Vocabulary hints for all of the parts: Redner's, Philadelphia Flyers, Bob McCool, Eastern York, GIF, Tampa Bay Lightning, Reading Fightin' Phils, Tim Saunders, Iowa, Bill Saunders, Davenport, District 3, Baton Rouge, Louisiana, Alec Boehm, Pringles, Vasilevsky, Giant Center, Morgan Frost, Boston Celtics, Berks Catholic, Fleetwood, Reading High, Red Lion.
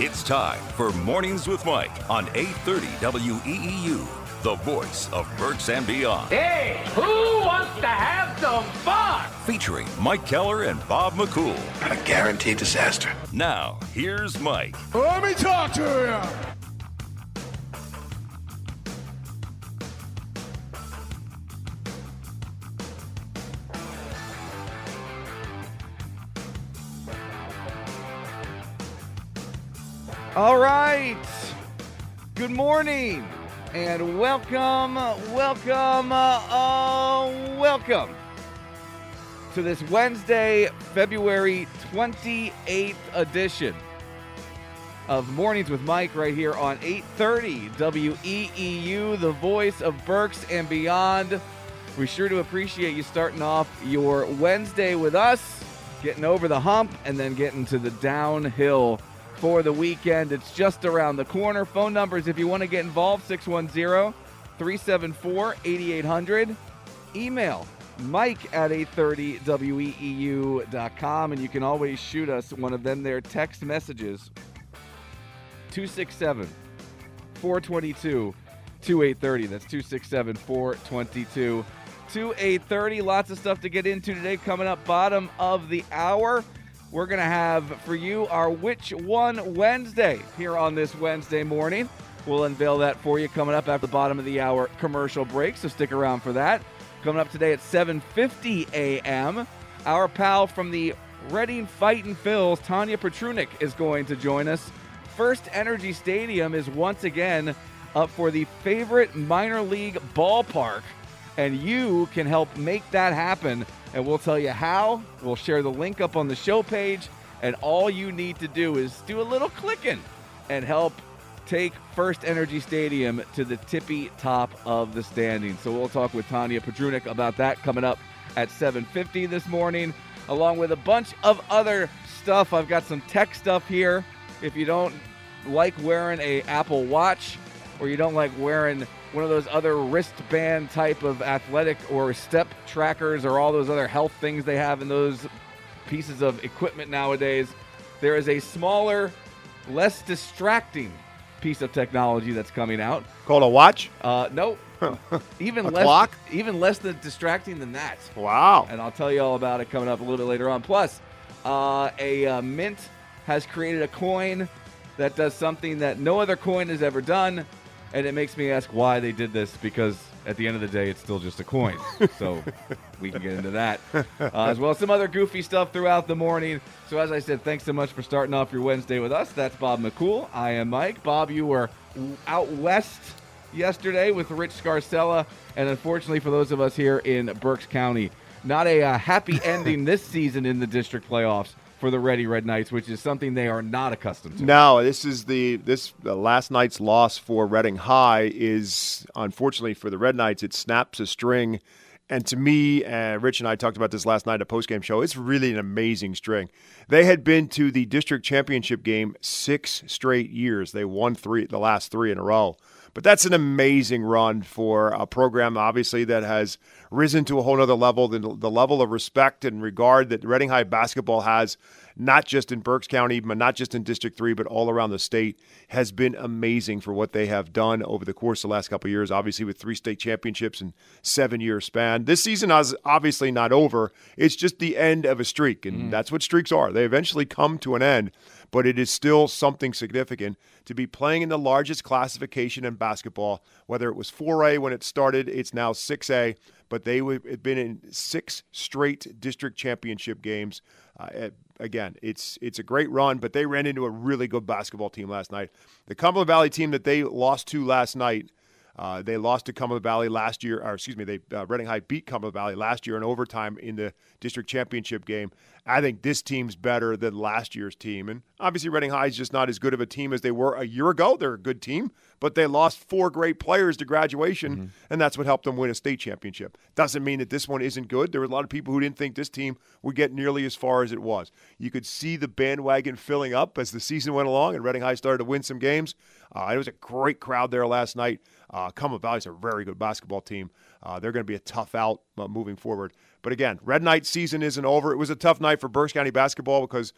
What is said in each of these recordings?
It's time for Mornings with Mike on 830 WEEU, the voice of Berks and beyond. Hey, who wants to have some fun? Featuring Mike Keller and Bob McCool. A guaranteed disaster. Now, here's Mike. Let me talk to you. All right, good morning and welcome to this Wednesday, February 28th edition of Mornings with Mike right here on 830 WEEU, the voice of Berks and beyond. We sure do appreciate you starting off your Wednesday with us, getting over the hump and then getting to the downhill for the weekend. It's just around the corner. Phone numbers if you want to get involved, 610-374-8800. Email mike at 830weeu.com, and you can always shoot us one of them there text messages, 267-422-2830. That's 267-422-2830. Lots of stuff to get into today. Coming up bottom of the hour, we're going to have for you our Which One Wednesday here on this Wednesday morning. We'll unveil that for you coming up after the bottom of the hour commercial break, so stick around for that. Coming up today at 7:50 a.m., our pal from the Reading Fightin' Phils, Tanya Petrunik, is going to join us. First Energy Stadium is once again up for the favorite minor league ballpark, and you can help make that happen. And we'll tell you how. We'll share the link up on the show page. And all you need to do is do a little clicking and help take First Energy Stadium to the tippy top of the standings. So we'll talk with Tanya Petrunik about that coming up at 7:50 this morning, along with a bunch of other stuff. I've got some tech stuff here. If you don't like wearing an Apple Watch, or you don't like wearing one of those other wristband type of athletic or step trackers or all those other health things they have in those pieces of equipment nowadays, there is a smaller, less distracting piece of technology that's coming out. Called a watch? No. Even less, clock? Even less than distracting than that. Wow. And I'll tell you all about it coming up a little bit later on. Plus, Mint has created a coin that does something that no other coin has ever done. And it makes me ask why they did this, because at the end of the day, it's still just a coin. So we can get into that as well. Some other goofy stuff throughout the morning. So as I said, thanks so much for starting off your Wednesday with us. That's Bob McCool. I am Mike. Bob, you were out west yesterday with Rich Scarcella. And unfortunately for those of us here in Berks County, not a happy ending this season in the district playoffs for the Ready Red Knights, which is something they are not accustomed to. No, this is the last night's loss for Reading High is, unfortunately for the Red Knights, it snaps a string. And to me, Rich and I talked about this last night at a postgame show, it's really an amazing string. They had been to the district championship game 6 straight years. They won the last three in a row. But that's an amazing run for a program, obviously, that has risen to a whole other level than the level of respect and regard that Reading High basketball has, not just in Berks County, but not just in District 3, but all around the state, has been amazing for what they have done over the course of the last couple of years, obviously with 3 state championships and 7-year span. This season is obviously not over. It's just the end of a streak, and that's what streaks are. They eventually come to an end, but it is still something significant to be playing in the largest classification in basketball, whether it was 4A when it started, it's now 6A, but they have been in 6 straight district championship games. Again, it's a great run, but they ran into a really good basketball team last night. The Cumberland Valley team that they lost to last night, they lost to Cumberland Valley last year, or excuse me, Reading High beat Cumberland Valley last year in overtime in the district championship game. I think this team's better than last year's team. And obviously Reading High is just not as good of a team as they were a year ago. They're a good team, but they lost 4 great players to graduation, and that's what helped them win a state championship. Doesn't mean that this one isn't good. There were a lot of people who didn't think this team would get nearly as far as it was. You could see the bandwagon filling up as the season went along, and Reading High started to win some games. It was a great crowd there last night. Cumberland Valley's a very good basketball team. They're going to be a tough out moving forward. But again, Red Knight season isn't over. It was a tough night for Berks County basketball because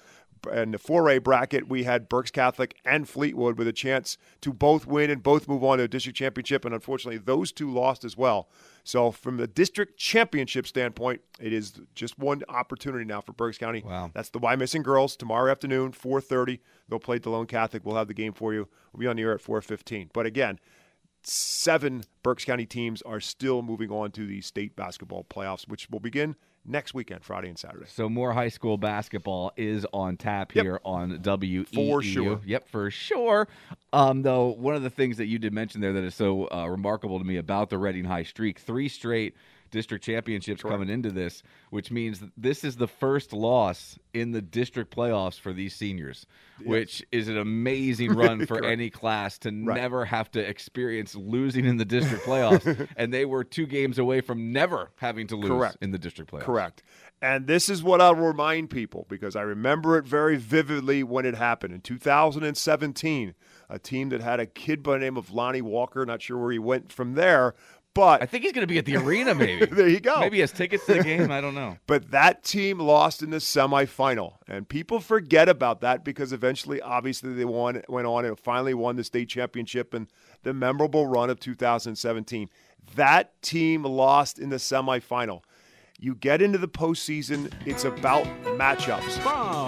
in the 4A bracket, we had Berks Catholic and Fleetwood with a chance to both win and both move on to a district championship, and unfortunately those two lost as well. So from the district championship standpoint, it is just one opportunity now for Berks County. Wow. That's the Wyomissing girls tomorrow afternoon, 4:30. They'll play DeLone Catholic. We'll have the game for you. We'll be on the air at 4:15. But again, 7 Berks County teams are still moving on to the state basketball playoffs, which will begin next weekend, Friday and Saturday. So more high school basketball is on tap here on WEEU. For sure. Yep, for sure. Though one of the things that you did mention there that is so remarkable to me about the Reading High streak, 3 straight district championships coming into this, which means this is the first loss in the district playoffs for these seniors, which is an amazing run for any class to never have to experience losing in the district playoffs. And they were 2 games away from never having to lose in the district playoffs. Correct. And this is what I'll remind people, because I remember it very vividly when it happened. In 2017, a team that had a kid by the name of Lonnie Walker, not sure where he went from there, but I think he's going to be at the arena, maybe. There you go. Maybe he has tickets to the game. I don't know. But that team lost in the semifinal. And people forget about that because eventually, obviously, they went on and finally won the state championship in the memorable run of 2017. That team lost in the semifinal. You get into the postseason, it's about matchups.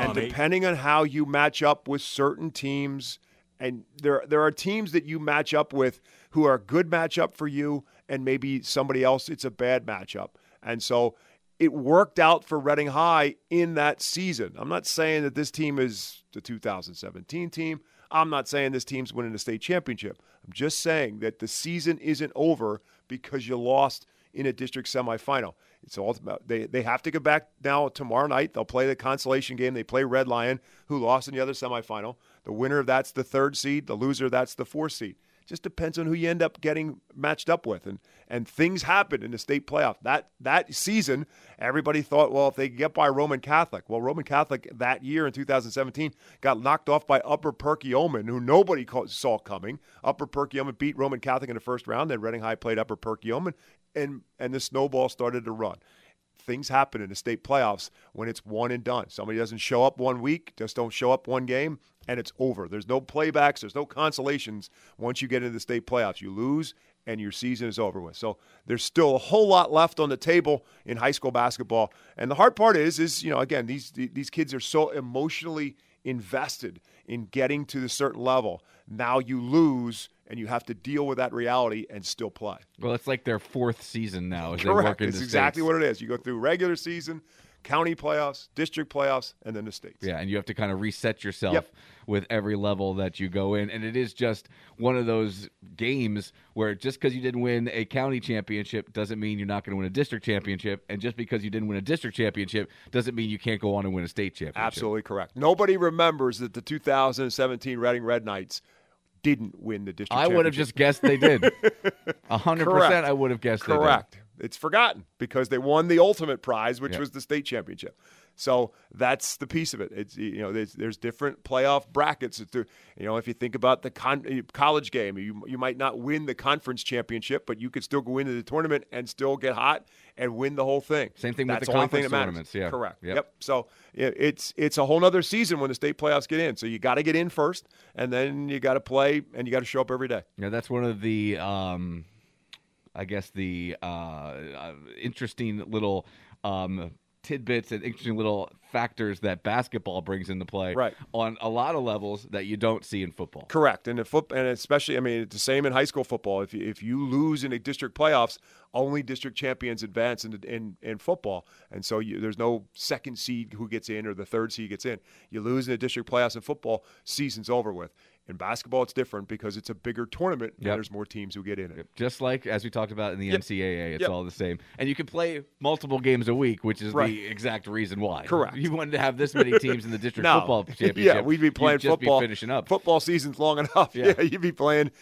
And depending on how you match up with certain teams, and there are teams that you match up with who are a good matchup for you, and maybe somebody else, it's a bad matchup. And so it worked out for Reading High in that season. I'm not saying that this team is the 2017 team. I'm not saying this team's winning the state championship. I'm just saying that the season isn't over because you lost in a district semifinal. It's all about, they have to go back now tomorrow night. They'll play the consolation game. They play Red Lion, who lost in the other semifinal. The winner of that's the 3rd seed. The loser of that's the 4th seed. Just depends on who you end up getting matched up with. And things happen in the state playoff. That season, everybody thought, well, if they get by Roman Catholic. Well, Roman Catholic that year in 2017 got knocked off by Upper Perkiomen, who nobody saw coming. Upper Perkiomen beat Roman Catholic in the first round. Then Reading High played Upper Perkiomen, and the snowball started to run. Things happen in the state playoffs when it's one and done. Somebody doesn't show up one week, just don't show up one game, and it's over. There's no playbacks. There's no consolations once you get into the state playoffs. You lose, and your season is over with. So there's still a whole lot left on the table in high school basketball. And the hard part is, you know, again, these kids are so emotionally invested in getting to the certain level. Now you lose, and you have to deal with that reality and still play. Well, it's like their 4th season now. As Correct. They work it's exactly what it is. You go through regular season, county playoffs, district playoffs, and then the states. Yeah, and you have to kind of reset yourself with every level that you go in. And it is just one of those games where just because you didn't win a county championship doesn't mean you're not going to win a district championship. And just because you didn't win a district championship doesn't mean you can't go on and win a state championship. Absolutely correct. Nobody remembers that the 2017 Reading Red Knights didn't win the district championship. I would have just guessed they did. 100% Correct. I would have guessed they did. Correct. It's forgotten because they won the ultimate prize, which was the state championship. So that's the piece of it. It's, you know, there's different playoff brackets. You know, if you think about the college game, you might not win the conference championship, but you could still go into the tournament and still get hot and win the whole thing. Same thing with the conference tournaments. Yeah. Correct. Yep. So it's a whole other season when the state playoffs get in. So you got to get in first, and then you got to play, and you got to show up every day. Yeah, that's one of the interesting little tidbits and interesting little factors that basketball brings into play on a lot of levels that you don't see in football. Correct. And and especially, I mean, it's the same in high school football. If you lose in the district playoffs, only district champions advance in football. And so there's no 2nd seed who gets in or the 3rd seed gets in. You lose in the district playoffs in football, season's over with. In basketball, it's different because it's a bigger tournament and there's more teams who get in it. Just like, as we talked about in the NCAA, it's all the same. And you can play multiple games a week, which is the exact reason why. Correct. You wanted to have this many teams in the district football championship. Yeah, we'd be playing football. Be finishing up. Football season's long enough. Yeah. You'd be playing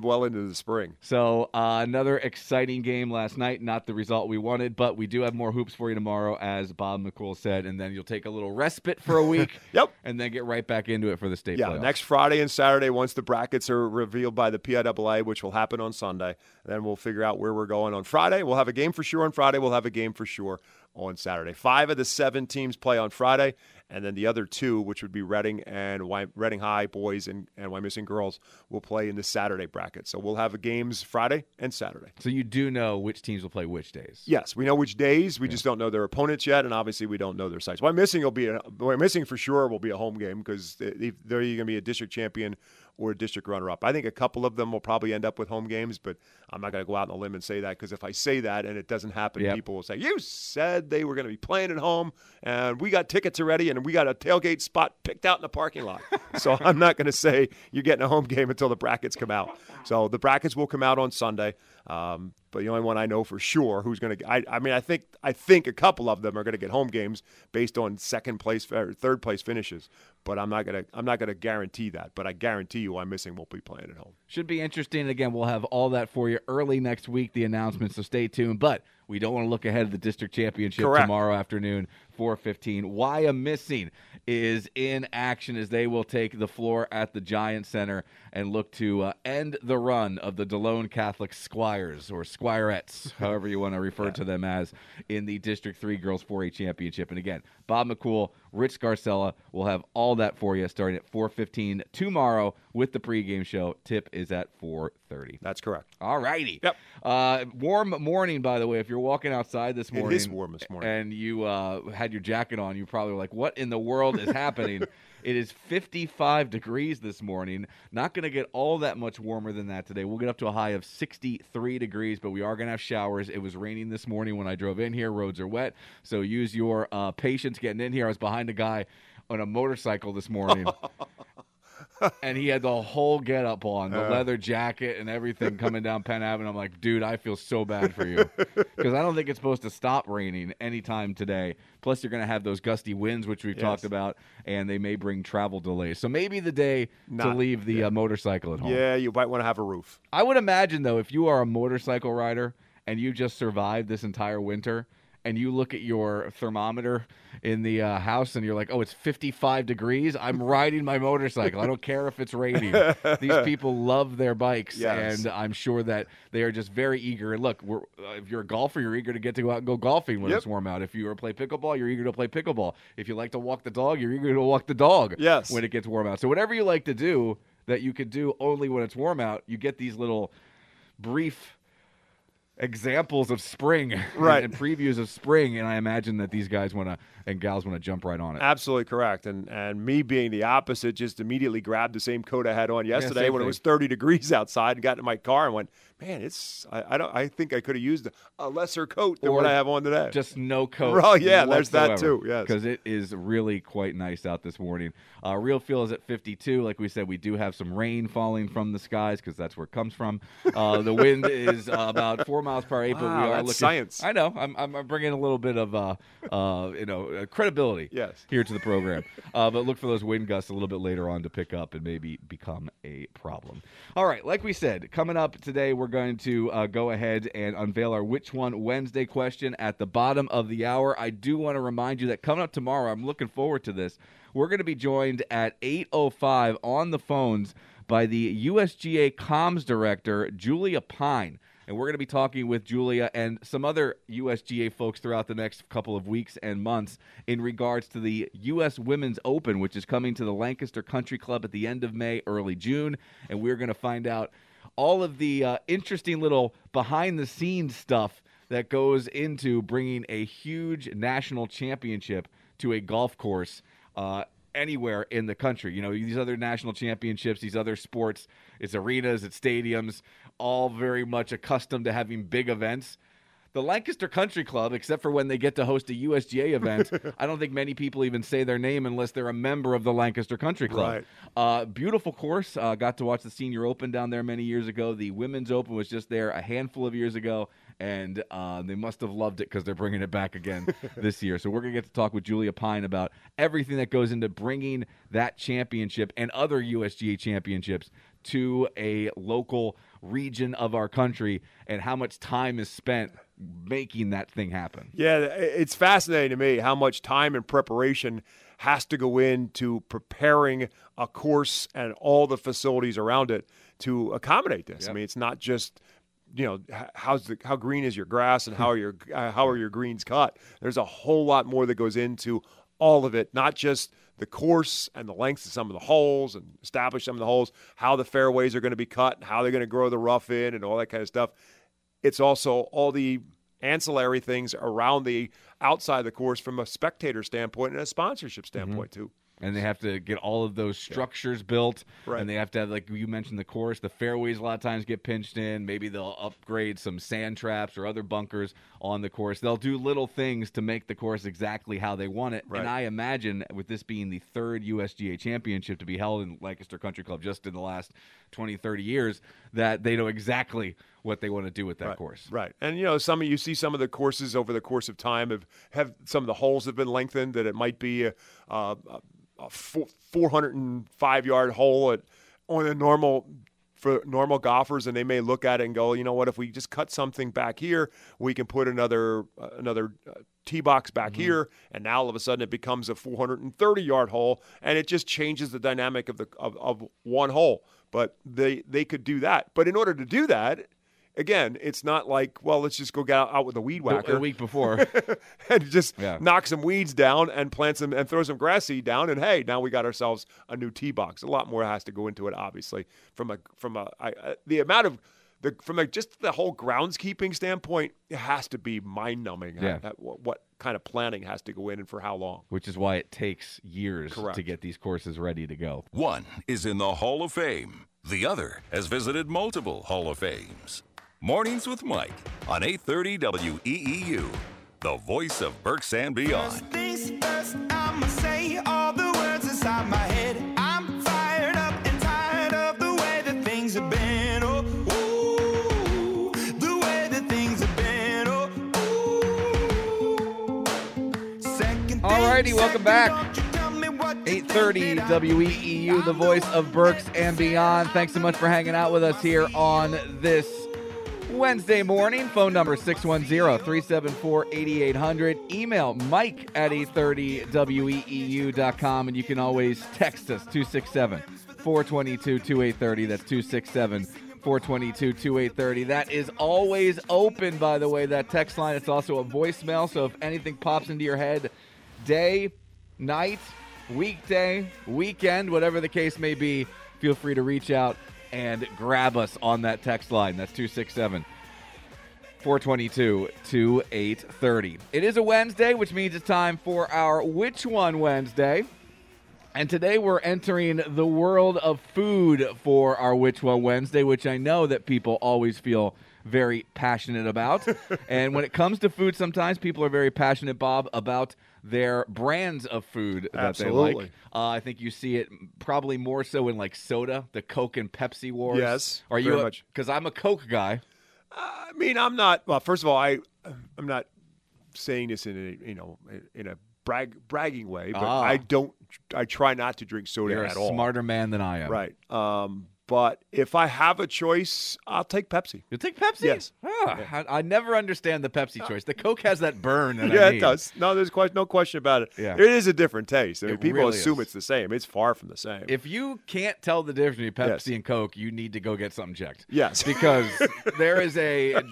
well into the spring. So another exciting game last night. Not the result we wanted, but we do have more hoops for you tomorrow, as Bob McCool said. And then you'll take a little respite for a week. And then get right back into it for the state playoffs. Next Friday and Saturday, once the brackets are revealed by the PIAA, which will happen on Sunday, then we'll figure out where we're going on Friday. We'll have a game for sure on Friday. We'll have a game for sure on Saturday. 5 of the 7 teams play on Friday, and then the other 2, which would be Reading and Reading High boys and Wyomissing girls, will play in the Saturday bracket. So we'll have games Friday and Saturday. So you do know which teams will play which days? Yes, we know which days. We just don't know their opponents yet, and obviously we don't know their sites. Wyomissing for sure will be a home game because they're either going to be a district champion or a district runner-up. I think a couple of them will probably end up with home games, but I'm not going to go out on a limb and say that, because if I say that and it doesn't happen, people will say, you said they were going to be playing at home, and we got tickets already, and we got a tailgate spot picked out in the parking lot. So I'm not going to say you're getting a home game until the brackets come out. So the brackets will come out on Sunday. But the only one I know for sure who's going to, I think a couple of them are going to get home games based on second place or third place finishes. But I'm not going to guarantee that. But I guarantee you, Wyomissing won't be playing at home. Should be interesting. And again, we'll have all that for you early next week, the announcement. So stay tuned. But we don't want to look ahead of the district championship tomorrow afternoon, 4:15. Wyomissing is in action as they will take the floor at the Giant Center and look to end the run of the DeLone Catholic Squires or Squirettes, however you want to refer to them as, in the District 3 Girls 4A Championship. And again, Bob McCool, Rich Scarcella will have all that for you starting at 4:15 tomorrow with the pregame show. Tip is at 4:30. That's correct. All righty. Yep. Warm morning, by the way. If you're walking outside this morning, it is warm this morning, and you had your jacket on, you probably were like, what in the world is happening? It is 55 degrees this morning. Not going to get all that much warmer than that today. We'll get up to a high of 63 degrees, but we are going to have showers. It was raining this morning when I drove in here. Roads are wet, so use your patience getting in here. I was behind a guy on a motorcycle this morning, and he had the whole get-up on, the leather jacket and everything coming down Penn Avenue. I'm like, dude, I feel so bad for you because I don't think it's supposed to stop raining anytime today. Plus, you're going to have those gusty winds, which we've talked about, and they may bring travel delays. So maybe the day to leave the motorcycle at home. Yeah, you might want to have a roof. I would imagine, though, if you are a motorcycle rider and you just survived this entire winter, and you look at your thermometer in the house and you're like, oh, it's 55 degrees. I'm riding my motorcycle. I don't care if it's raining. These people love their bikes, and I'm sure that they are just very eager. And look, if you're a golfer, you're eager to get to go out and go golfing when it's warm out. If you play pickleball, you're eager to play pickleball. If you like to walk the dog, you're eager to walk the dog when it gets warm out. So whatever you like to do that you could do only when it's warm out, you get these little brief examples of spring and previews of spring, and I imagine that these guys want to and gals want to jump right on it. Absolutely correct. And me being the opposite, just immediately grabbed the same coat I had on yesterday when it was 30 degrees outside and got in my car and went, man, I think I could have used a lesser coat than what I have on today. Just no coat. Oh, yeah, there's that too. Yes, because it is really quite nice out this morning. Real feel is at 52. Like we said, we do have some rain falling from the skies because that's where it comes from. The wind is about 4 miles per hour, but we are looking. Science. I know. I'm bringing a little bit of credibility here to the program. But look for those wind gusts a little bit later on to pick up and maybe become a problem. All right, like we said, coming up today, we're going to go ahead and unveil our Which One Wednesday question at the bottom of the hour. I do want to remind you that coming up tomorrow, I'm looking forward to this. We're going to be joined at 8:05 on the phones by the USGA Comms Director, Julia Pine. And we're going to be talking with Julia and some other USGA folks throughout the next couple of weeks and months in regards to the U.S. Women's Open, which is coming to the Lancaster Country Club at the end of May, early June. And we're going to find out all of the interesting little behind-the-scenes stuff that goes into bringing a huge national championship to a golf course anywhere in the country. You know, these other national championships, these other sports, it's arenas, it's stadiums, all very much accustomed to having big events. The Lancaster Country Club, except for when they get to host a USGA event, I don't think many people even say their name unless they're a member of the Lancaster Country Club. Right. Beautiful course. Got to watch the Senior Open down there many years ago. The Women's Open was just there a handful of years ago, and they must have loved it because they're bringing it back again this year. So we're going to get to talk with Julia Pine about everything that goes into bringing that championship and other USGA championships to a local region of our country and how much time is spent making that thing happen. Yeah, it's fascinating to me how much time and preparation has to go into preparing a course and all the facilities around it to accommodate this. Yep. I mean, it's not just you know, how green is your grass and how are your greens cut? There's a whole lot more that goes into all of it, not just the course and the lengths of some of the holes and establish some of the holes, how the fairways are going to be cut, and how they're going to grow the rough in and all that kind of stuff. It's also all the ancillary things around the outside of the course from a spectator standpoint and a sponsorship standpoint too. And they have to get all of those structures built. Right. And they have to have, like you mentioned, the course. The fairways a lot of times get pinched in. Maybe they'll upgrade some sand traps or other bunkers on the course. They'll do little things to make the course exactly how they want it. Right. And I imagine with this being the third USGA championship to be held in Lancaster Country Club just in the last 20, 30 years, that they know exactly what they want to do with that course. Right. And, you know, you see some of the courses over the course of time have some of the holes have been lengthened, that it might be a 405-yard hole for normal golfers, and they may look at it and go, you know what, if we just cut something back here, we can put another tee box back here, and now all of a sudden it becomes a 430-yard hole, and it just changes the dynamic of one hole. But they could do that. But in order to do that, again, it's not like, well, let's just go get out with a weed whacker the week before and just knock some weeds down and plant some and throw some grass seed down, and hey, now we got ourselves a new tee box. A lot more has to go into it, obviously, from the whole groundskeeping standpoint. It has to be mind-numbing. What kind of planning has to go in and for how long? Which is why it takes years to get these courses ready to go. One is in the Hall of Fame. The other has visited multiple Hall of Fames. Mornings with Mike on 830 WEEU, the voice of Berks and Beyond. First things first, I'ma say all the words inside my head. I'm fired up and tired of the way that things have been. Oh, ooh, the way that things have been. Oh, ooh. Alrighty, welcome back. 830 WEEU, the voice of Berks and Beyond. Thanks so much for hanging out with us here on this Wednesday morning. Phone number 610-374-8800. Email Mike at 830weeu.com, and you can always text us 267-422-2830. That's 267-422-2830. That is always open, by the way, that text line. It's also a voicemail, so if anything pops into your head, day, night, weekday, weekend, whatever the case may be, feel free to reach out and grab us on that text line. That's 267-422-2830. It is a Wednesday, which means it's time for our Which One Wednesday. And today we're entering the world of food for our Which One Wednesday, which I know that people always feel very passionate about. And when it comes to food, sometimes people are very passionate, Bob, about their brands of food that they like. I think you see it probably more so in like soda, the Coke and Pepsi wars. Yes, are you? Because I'm a Coke guy. I mean, I'm not. Well, first of all, I'm not saying this in a bragging way, but I don't. I try not to drink soda at all. You're a smarter man than I am, right? But if I have a choice, I'll take Pepsi. You'll take Pepsi? Yes. Yeah. I never understand the Pepsi choice. The Coke has that burn that I need. It does. No, there's no question about it. Yeah. It is a different taste. I mean, people really assume it's the same. It's far from the same. If you can't tell the difference between Pepsi and Coke, you need to go get something checked. Yes. Because there is a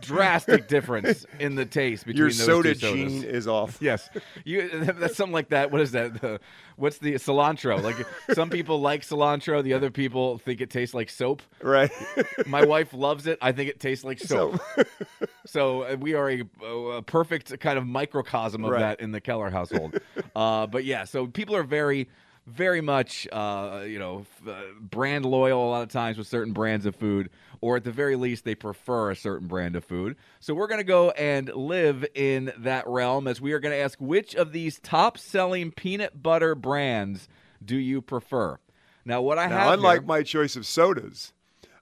drastic difference in the taste between those two sodas. Your soda gene is off. Yes. That's something like that. What is that? What's the cilantro? Like some people like cilantro. The other people think it tastes like soap. Right. My wife loves it. I think it tastes like soap. So we are a perfect kind of microcosm of that in the Keller household. But yeah, so people are very, very much, brand loyal a lot of times with certain brands of food, or at the very least, they prefer a certain brand of food. So we're going to go and live in that realm as we are going to ask, which of these top-selling peanut butter brands do you prefer? Now, what I have unlike my choice of sodas,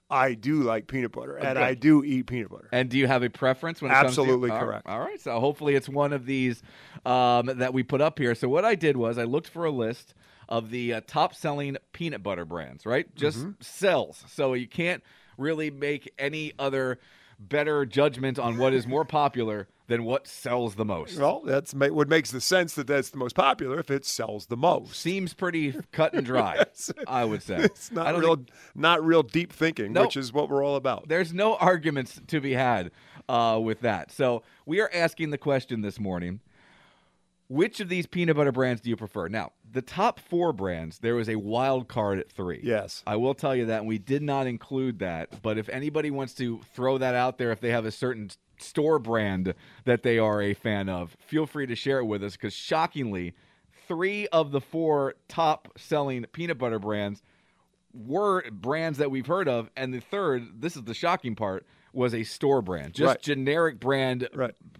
I do like peanut butter, and I do eat peanut butter. And do you have a preference when it comes to correct. All right, so hopefully it's one of these that we put up here. So what I did was I looked for a list of the top-selling peanut butter brands, right? Just sells, so you can't really make any other better judgment on what is more popular than what sells the most. Well, that's what makes the sense that that's the most popular if it sells the most. Seems pretty cut and dry, I would say. It's not real deep thinking, which is what we're all about. There's no arguments to be had with that. So we are asking the question this morning, which of these peanut butter brands do you prefer? Now, the top four brands, there was a wild card at three. Yes. I will tell you that, and we did not include that. But if anybody wants to throw that out there, if they have a certain store brand that they are a fan of, feel free to share it with us, because shockingly, three of the four top-selling peanut butter brands were brands that we've heard of, and the third, this is the shocking part, was a store brand. Just generic brand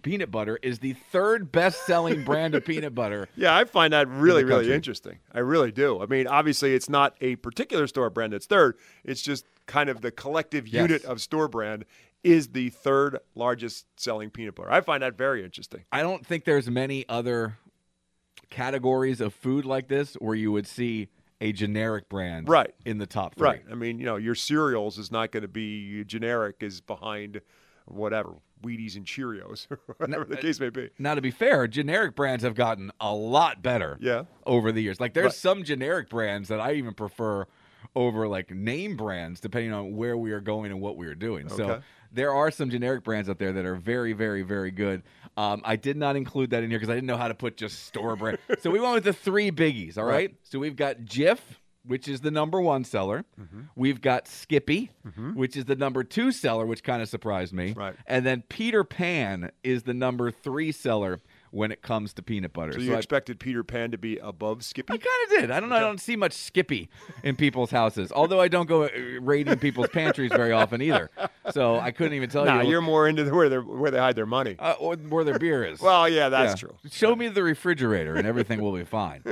peanut butter is the third best-selling brand of peanut butter. Yeah, I find that really, really interesting. I really do. I mean, obviously, it's not a particular store brand that's third. It's just kind of the collective unit of store brand is the third largest selling peanut butter. I find that very interesting. I don't think there's many other categories of food like this where you would see a generic brand in the top three. Right. I mean, you know, your cereals is not going to be generic is behind whatever, Wheaties and Cheerios, or whatever the case may be. Now, to be fair, generic brands have gotten a lot better over the years. Like, there's some generic brands that I even prefer over, like, name brands, depending on where we are going and what we are doing. Okay. So there are some generic brands out there that are very, very, very good. I did not include that in here because I didn't know how to put just store brand. So we went with the three biggies, all right? So we've got Jif, which is the number one seller. Mm-hmm. We've got Skippy, which is the number two seller, which kind of surprised me. Right. And then Peter Pan is the number three seller when it comes to peanut butter. So you expected Peter Pan to be above Skippy? I kind of did. I don't know. I don't see much Skippy in people's houses, although I don't go raiding people's pantries very often either. So I couldn't even tell you. You're more into where they hide their money. Or where their beer is. Well, yeah, that's true. Show me the refrigerator and everything will be fine.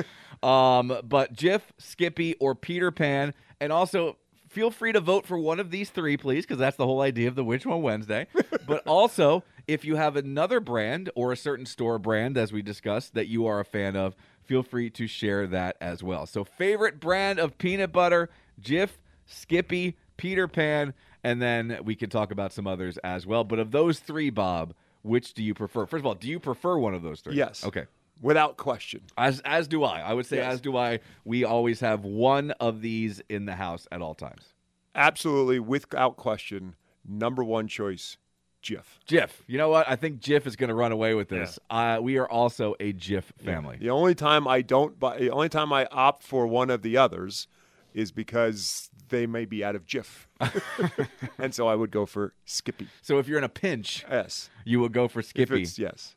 But Jif, Skippy, or Peter Pan, and also feel free to vote for one of these three, please, because that's the whole idea of the Which One Wednesday. But also, if you have another brand or a certain store brand, as we discussed, that you are a fan of, feel free to share that as well. So favorite brand of peanut butter, Jif, Skippy, Peter Pan, and then we can talk about some others as well. But of those three, Bob, which do you prefer? First of all, do you prefer one of those three? Yes. Okay. Without question. As do I. I would say as do I. We always have one of these in the house at all times. Absolutely, without question, number one choice, Jif. You know what? I think Jif is going to run away with this. We are also a Jif family. The only time I don't buy, the only time I opt for one of the others is because they may be out of Jif. And so I would go for Skippy. So if you're in a pinch, you would go for Skippy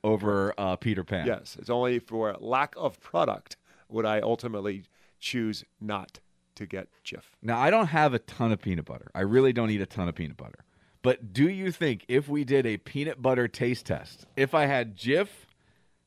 over Peter Pan. Yes. It's only for lack of product would I ultimately choose not to get Jif. Now, I don't have a ton of peanut butter. I really don't eat a ton of peanut butter. But do you think if we did a peanut butter taste test, if I had Jif,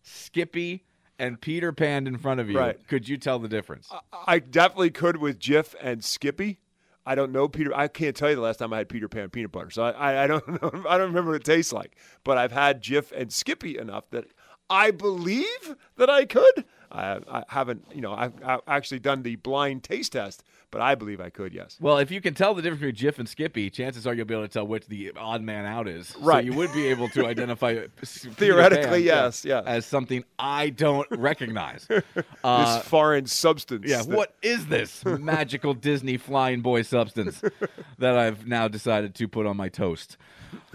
Skippy, and Peter Pan in front of you, could you tell the difference? I definitely could with Jif and Skippy. I don't know Peter. I can't tell you the last time I had Peter Pan peanut butter, so I don't know. I don't remember what it tastes like. But I've had Jif and Skippy enough that I believe that I could. I haven't, you know, I've actually done the blind taste test, but I believe I could, yes. Well, if you can tell the difference between Jif and Skippy, chances are you'll be able to tell which the odd man out is. Right. So you would be able to identify theoretically, yes, as something I don't recognize. This foreign substance. Yeah, what is this magical Disney flying boy substance that I've now decided to put on my toast?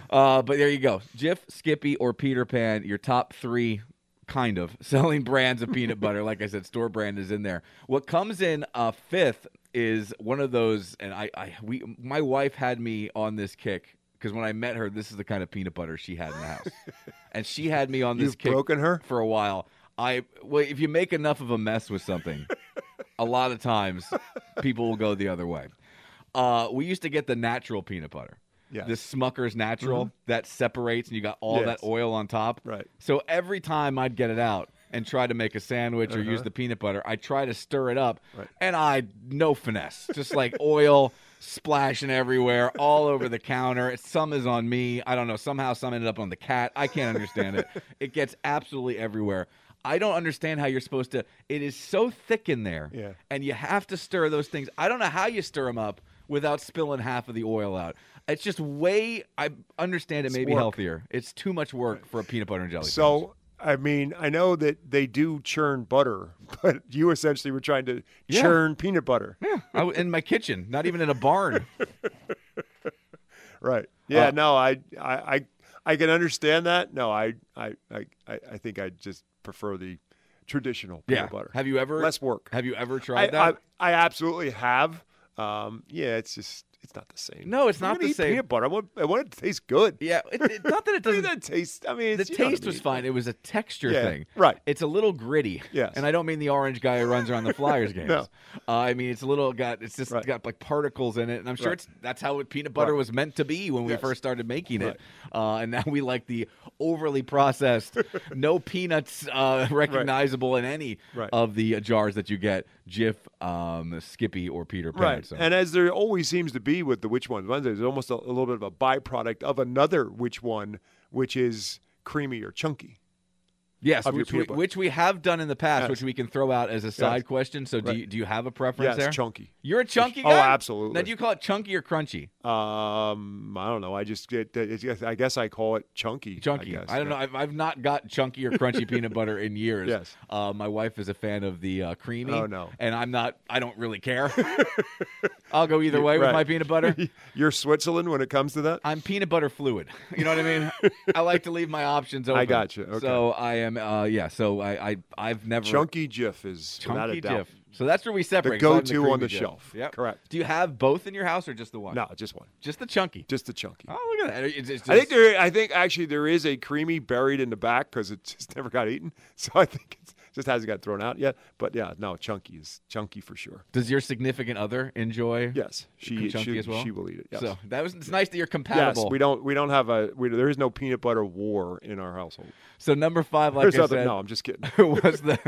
But there you go. Jif, Skippy, or Peter Pan, your top three kind of selling brands of peanut butter. Like I said, store brand is in there. What comes in fifth is one of those, and my wife had me on this kick because when I met her, this is the kind of peanut butter she had in the house, and she had me on this kick. You've broken her for a while. If you make enough of a mess with something, a lot of times people will go the other way. We used to get the natural peanut butter. Yes. The Smucker's Natural that separates and you got all that oil on top. Right. So every time I'd get it out and try to make a sandwich or use the peanut butter, I try to stir it up and no finesse. Just like oil splashing everywhere, all over the counter. Some is on me. I don't know. Somehow some ended up on the cat. I can't understand it. It gets absolutely everywhere. I don't understand how you're supposed to. It is so thick in there and you have to stir those things. I don't know how you stir them up without spilling half of the oil out. It's just way, I understand it may be healthier. It's too much work for a peanut butter and jelly sandwich. I mean, I know that they do churn butter, but you essentially were trying to churn peanut butter. Yeah, in my kitchen, not even in a barn. Right. Yeah, no, I can understand that. No, I think I just prefer the traditional peanut butter. Have you ever? Less work. Have you ever tried that? I absolutely have. Yeah, it's just. It's not the same. No, it's not the same. Peanut butter. I want it to taste good. Yeah, it's not that it doesn't. That taste. I mean, the taste was fine. It was a texture thing. Right. It's a little gritty. Yes. And I don't mean the orange guy who runs around the Flyers games. No. I mean it's a little got like particles in it, and I'm sure that's how peanut butter was meant to be when we first started making it. And now we like the overly processed, no peanuts recognizable in any of the jars that you get. Jif, Skippy, or Peter Pan. Right. So. And as there always seems to be with the Which One Wednesday, there's almost a little bit of a byproduct of another Which One, which is creamy or chunky. Yes, which we have done in the past, which we can throw out as a side question. So do you have a preference there? Yes, chunky. You're a chunky guy? Oh, absolutely. Now, do you call it chunky or crunchy? I don't know. I guess I call it chunky. Chunky. I don't know. I've not got chunky or crunchy peanut butter in years. Yes. My wife is a fan of the creamy. Oh, no. And I'm not. I don't really care. I'll go either way with my peanut butter. You're Switzerland when it comes to that? I'm peanut butter fluid. You know what I mean? I like to leave my options open. I got you. Okay. So I am. I've never. Chunky Jif is without a doubt. So that's where we separate. The go-to on the shelf. Yep. Correct. Do you have both in your house or just the one? No, just one. Just the chunky. Oh, look at that. It's I think actually there is a creamy buried in the back because it just never got eaten. So I think it just hasn't got thrown out yet. But yeah, no, chunky is chunky for sure. Does your significant other enjoy? Yes, she as well. She will eat it. Yes. So it's nice that you're compatible. Yes, we don't have there is no peanut butter war in our household. So number 5, like I said, no, I'm just kidding. was the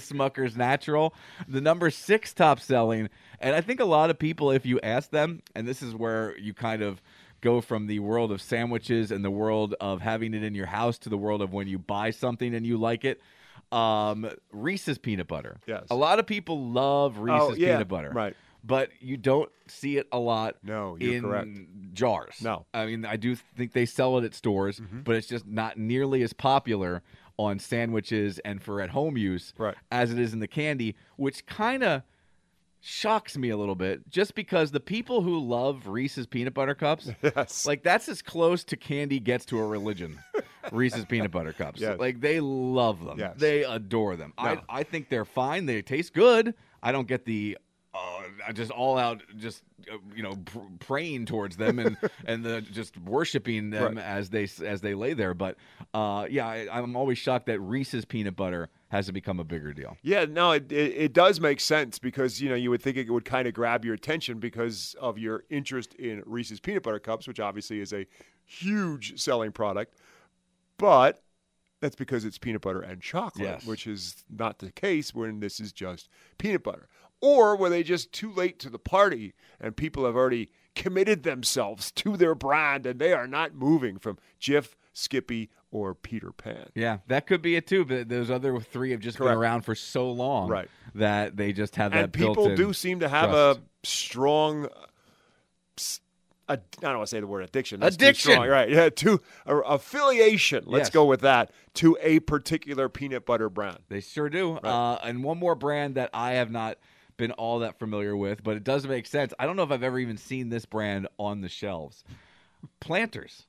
Smucker's Natural. The number 6 top selling, and I think a lot of people, if you ask them, and this is where you kind of go from the world of sandwiches and the world of having it in your house to the world of when you buy something and you like it, Reese's peanut butter. Yes. A lot of people love Reese's peanut butter. Right. But you don't see it a lot in jars. No. I mean, I do think they sell it at stores, but it's just not nearly as popular on sandwiches and for at-home use as it is in the candy, which kind of shocks me a little bit just because the people who love Reese's peanut butter cups, like that's as close to candy gets to a religion. Reese's peanut butter cups. Yes. Like they love them. Yes. They adore them. No. I think they're fine. They taste good. I don't get the... just all out, just praying towards them and just worshiping them as they lay there. But I'm always shocked that Reese's peanut butter hasn't become a bigger deal. Yeah, no, it does make sense because you would think it would kind of grab your attention because of your interest in Reese's peanut butter cups, which obviously is a huge selling product, but. That's because it's peanut butter and chocolate, which is not the case when this is just peanut butter. Or were they just too late to the party and people have already committed themselves to their brand and they are not moving from Jif, Skippy, or Peter Pan? Yeah, that could be it too, but those other three have just been around for so long that they just have that built-in. And people do seem to have a strong... I don't want to say the word addiction. That's addiction. Too strong, right. Yeah, to affiliation. Let's go with that. To a particular peanut butter brand. They sure do. Right. And one more brand that I have not been all that familiar with, but it does make sense. I don't know if I've ever even seen this brand on the shelves. Planters.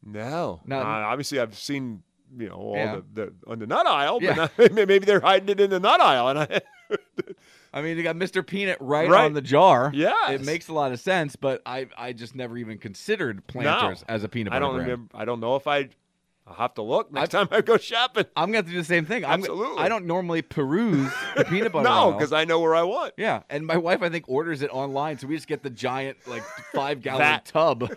No. Now, obviously, I've seen all the on the nut aisle, but maybe they're hiding it in the nut aisle. And I mean, you got Mr. Peanut right on the jar. Yeah, it makes a lot of sense, but I just never even considered Planters as a peanut butter brand. I don't know if I'll have to look next time I go shopping. I'm going to have to do the same thing. Absolutely. I don't normally peruse the peanut butter aisle. No, because I know where I want. Yeah, and my wife, I think, orders it online, so we just get the giant, 5-gallon tub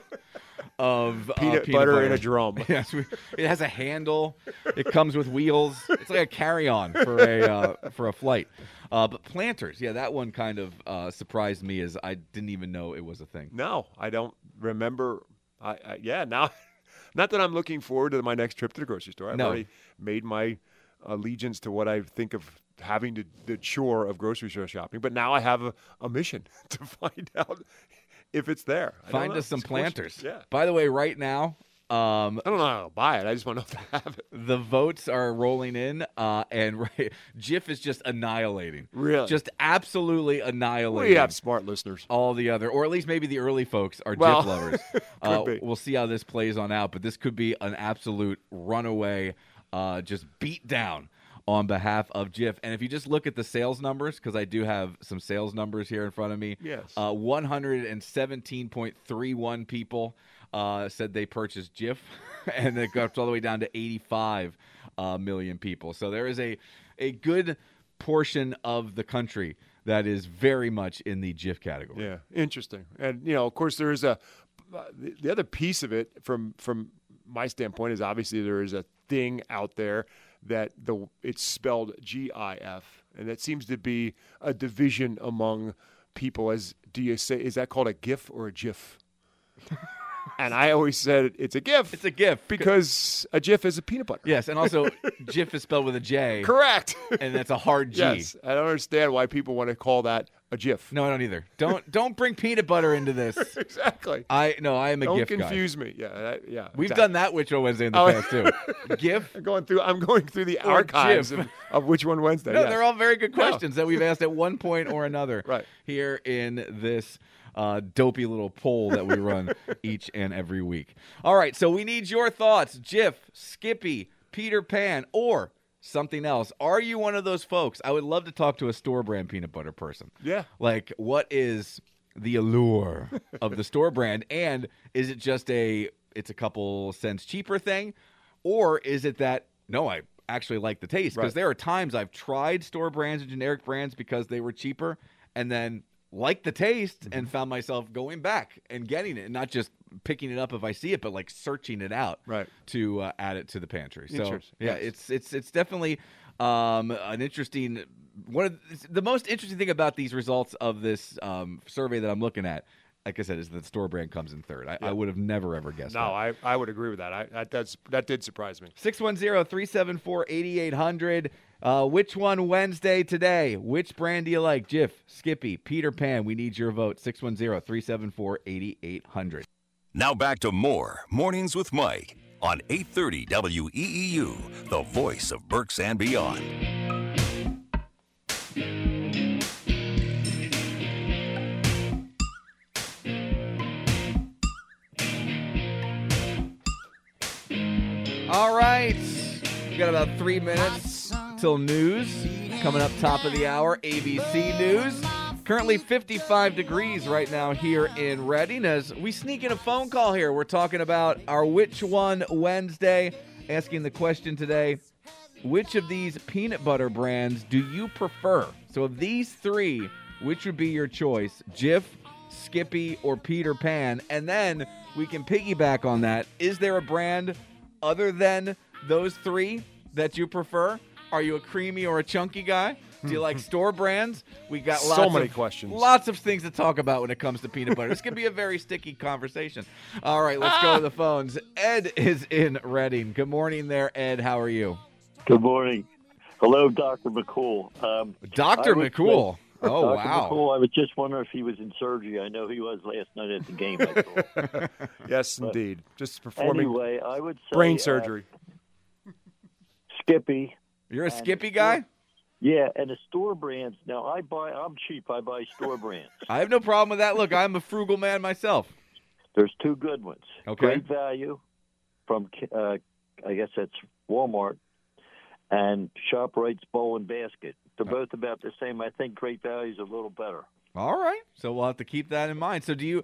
of peanut butter in a drum. Yes, it has a handle. It comes with wheels. It's like a carry-on for a flight. But Planters, that one kind of surprised me as I didn't even know it was a thing. No, I don't remember. Now, not that I'm looking forward to my next trip to the grocery store. I've already made my allegiance to what I think of having to, the chore of grocery store shopping. But now I have a mission to find out if it's there. Find us some planters. Yeah. By the way, right now, I don't know how to buy it. I just want to know if I have it. The votes are rolling in, and Jif is just annihilating. Really? Just absolutely annihilating. We have smart listeners. All the other, or at least maybe the early folks are Jif lovers. We'll see how this plays on out, but this could be an absolute runaway, just beat down on behalf of Jif. And if you just look at the sales numbers, because I do have some sales numbers here in front of me. Yes. 117.31 people. Said they purchased Jif, and it got all the way down to 85 million people. So there is a good portion of the country that is very much in the Jif category. Yeah, interesting. And, you know, of course, there is the other piece of it from my standpoint is obviously there is a thing out there that it's spelled GIF, and that seems to be a division among people. As do you say, is that called a GIF or a Jif? And I always said it's a GIF. It's a GIF. Because a GIF is a peanut butter. Yes, and also GIF is spelled with a J. Correct. And that's a hard G. Yes, I don't understand why people want to call that a GIF. No, I don't either. Don't bring peanut butter into this. Exactly. I am a GIF guy. Don't confuse me. Yeah. We've done that Which One Wednesday in the past too. GIF. I'm going through the archives of Which One Wednesday. No, yes. They're all very good questions that we've asked at one point or another here in this dopey little poll that we run each and every week. All right, so we need your thoughts. Jif, Skippy, Peter Pan, or something else. Are you one of those folks? I would love to talk to a store brand peanut butter person. Yeah. Like, what is the allure of the store brand? And is it just it's a couple cents cheaper thing? Or is it that, no, I actually like the taste? Because there are times I've tried store brands and generic brands because they were cheaper, and then like the taste and found myself going back and getting it, and not just picking it up if I see it, but like searching it out to add it to the pantry. So yeah, it's definitely an interesting the most interesting thing about these results of this survey that I'm looking at. Like I said, is that store brand comes in third. I would have never, ever guessed that. No, I would agree with that. That did surprise me. 610-374-8800. Which One Wednesday today? Which brand do you like? Jif, Skippy, Peter Pan. We need your vote. 610-374-8800. Now back to more Mornings with Mike on 830 WEEU, the voice of Berks and beyond. All right, we got about 3 minutes till news. Coming up top of the hour, ABC News. Currently 55 degrees right now here in Reading. As we sneak in a phone call here, we're talking about our Which One Wednesday, asking the question today, which of these peanut butter brands do you prefer? So of these three, which would be your choice? Jif, Skippy, or Peter Pan? And then we can piggyback on that. Is there a brand other than those three that you prefer? Are you a creamy or a chunky guy? Do you like store brands? We got so many questions. Lots of things to talk about when it comes to peanut butter. This can be a very sticky conversation. All right, let's go to the phones. Ed is in Reading. Good morning there, Ed. How are you? Good morning. Hello, Dr. McCool. Dr. McCool? Oh, Dr. wow. McCool, I was just wondering if he was in surgery. I know he was last night at the game. Yes, but indeed. Just performing anyway, I would say, brain surgery. Skippy. You're a Skippy guy? Yeah, and the store brands. Now, I'm cheap. I buy store brands. I have no problem with that. Look, I'm a frugal man myself. There's two good ones. Okay. Great Value from, I guess that's Walmart, and ShopRite's Bowl and Basket. They're both about the same. I think Great Value's a little better. All right. So we'll have to keep that in mind. So do you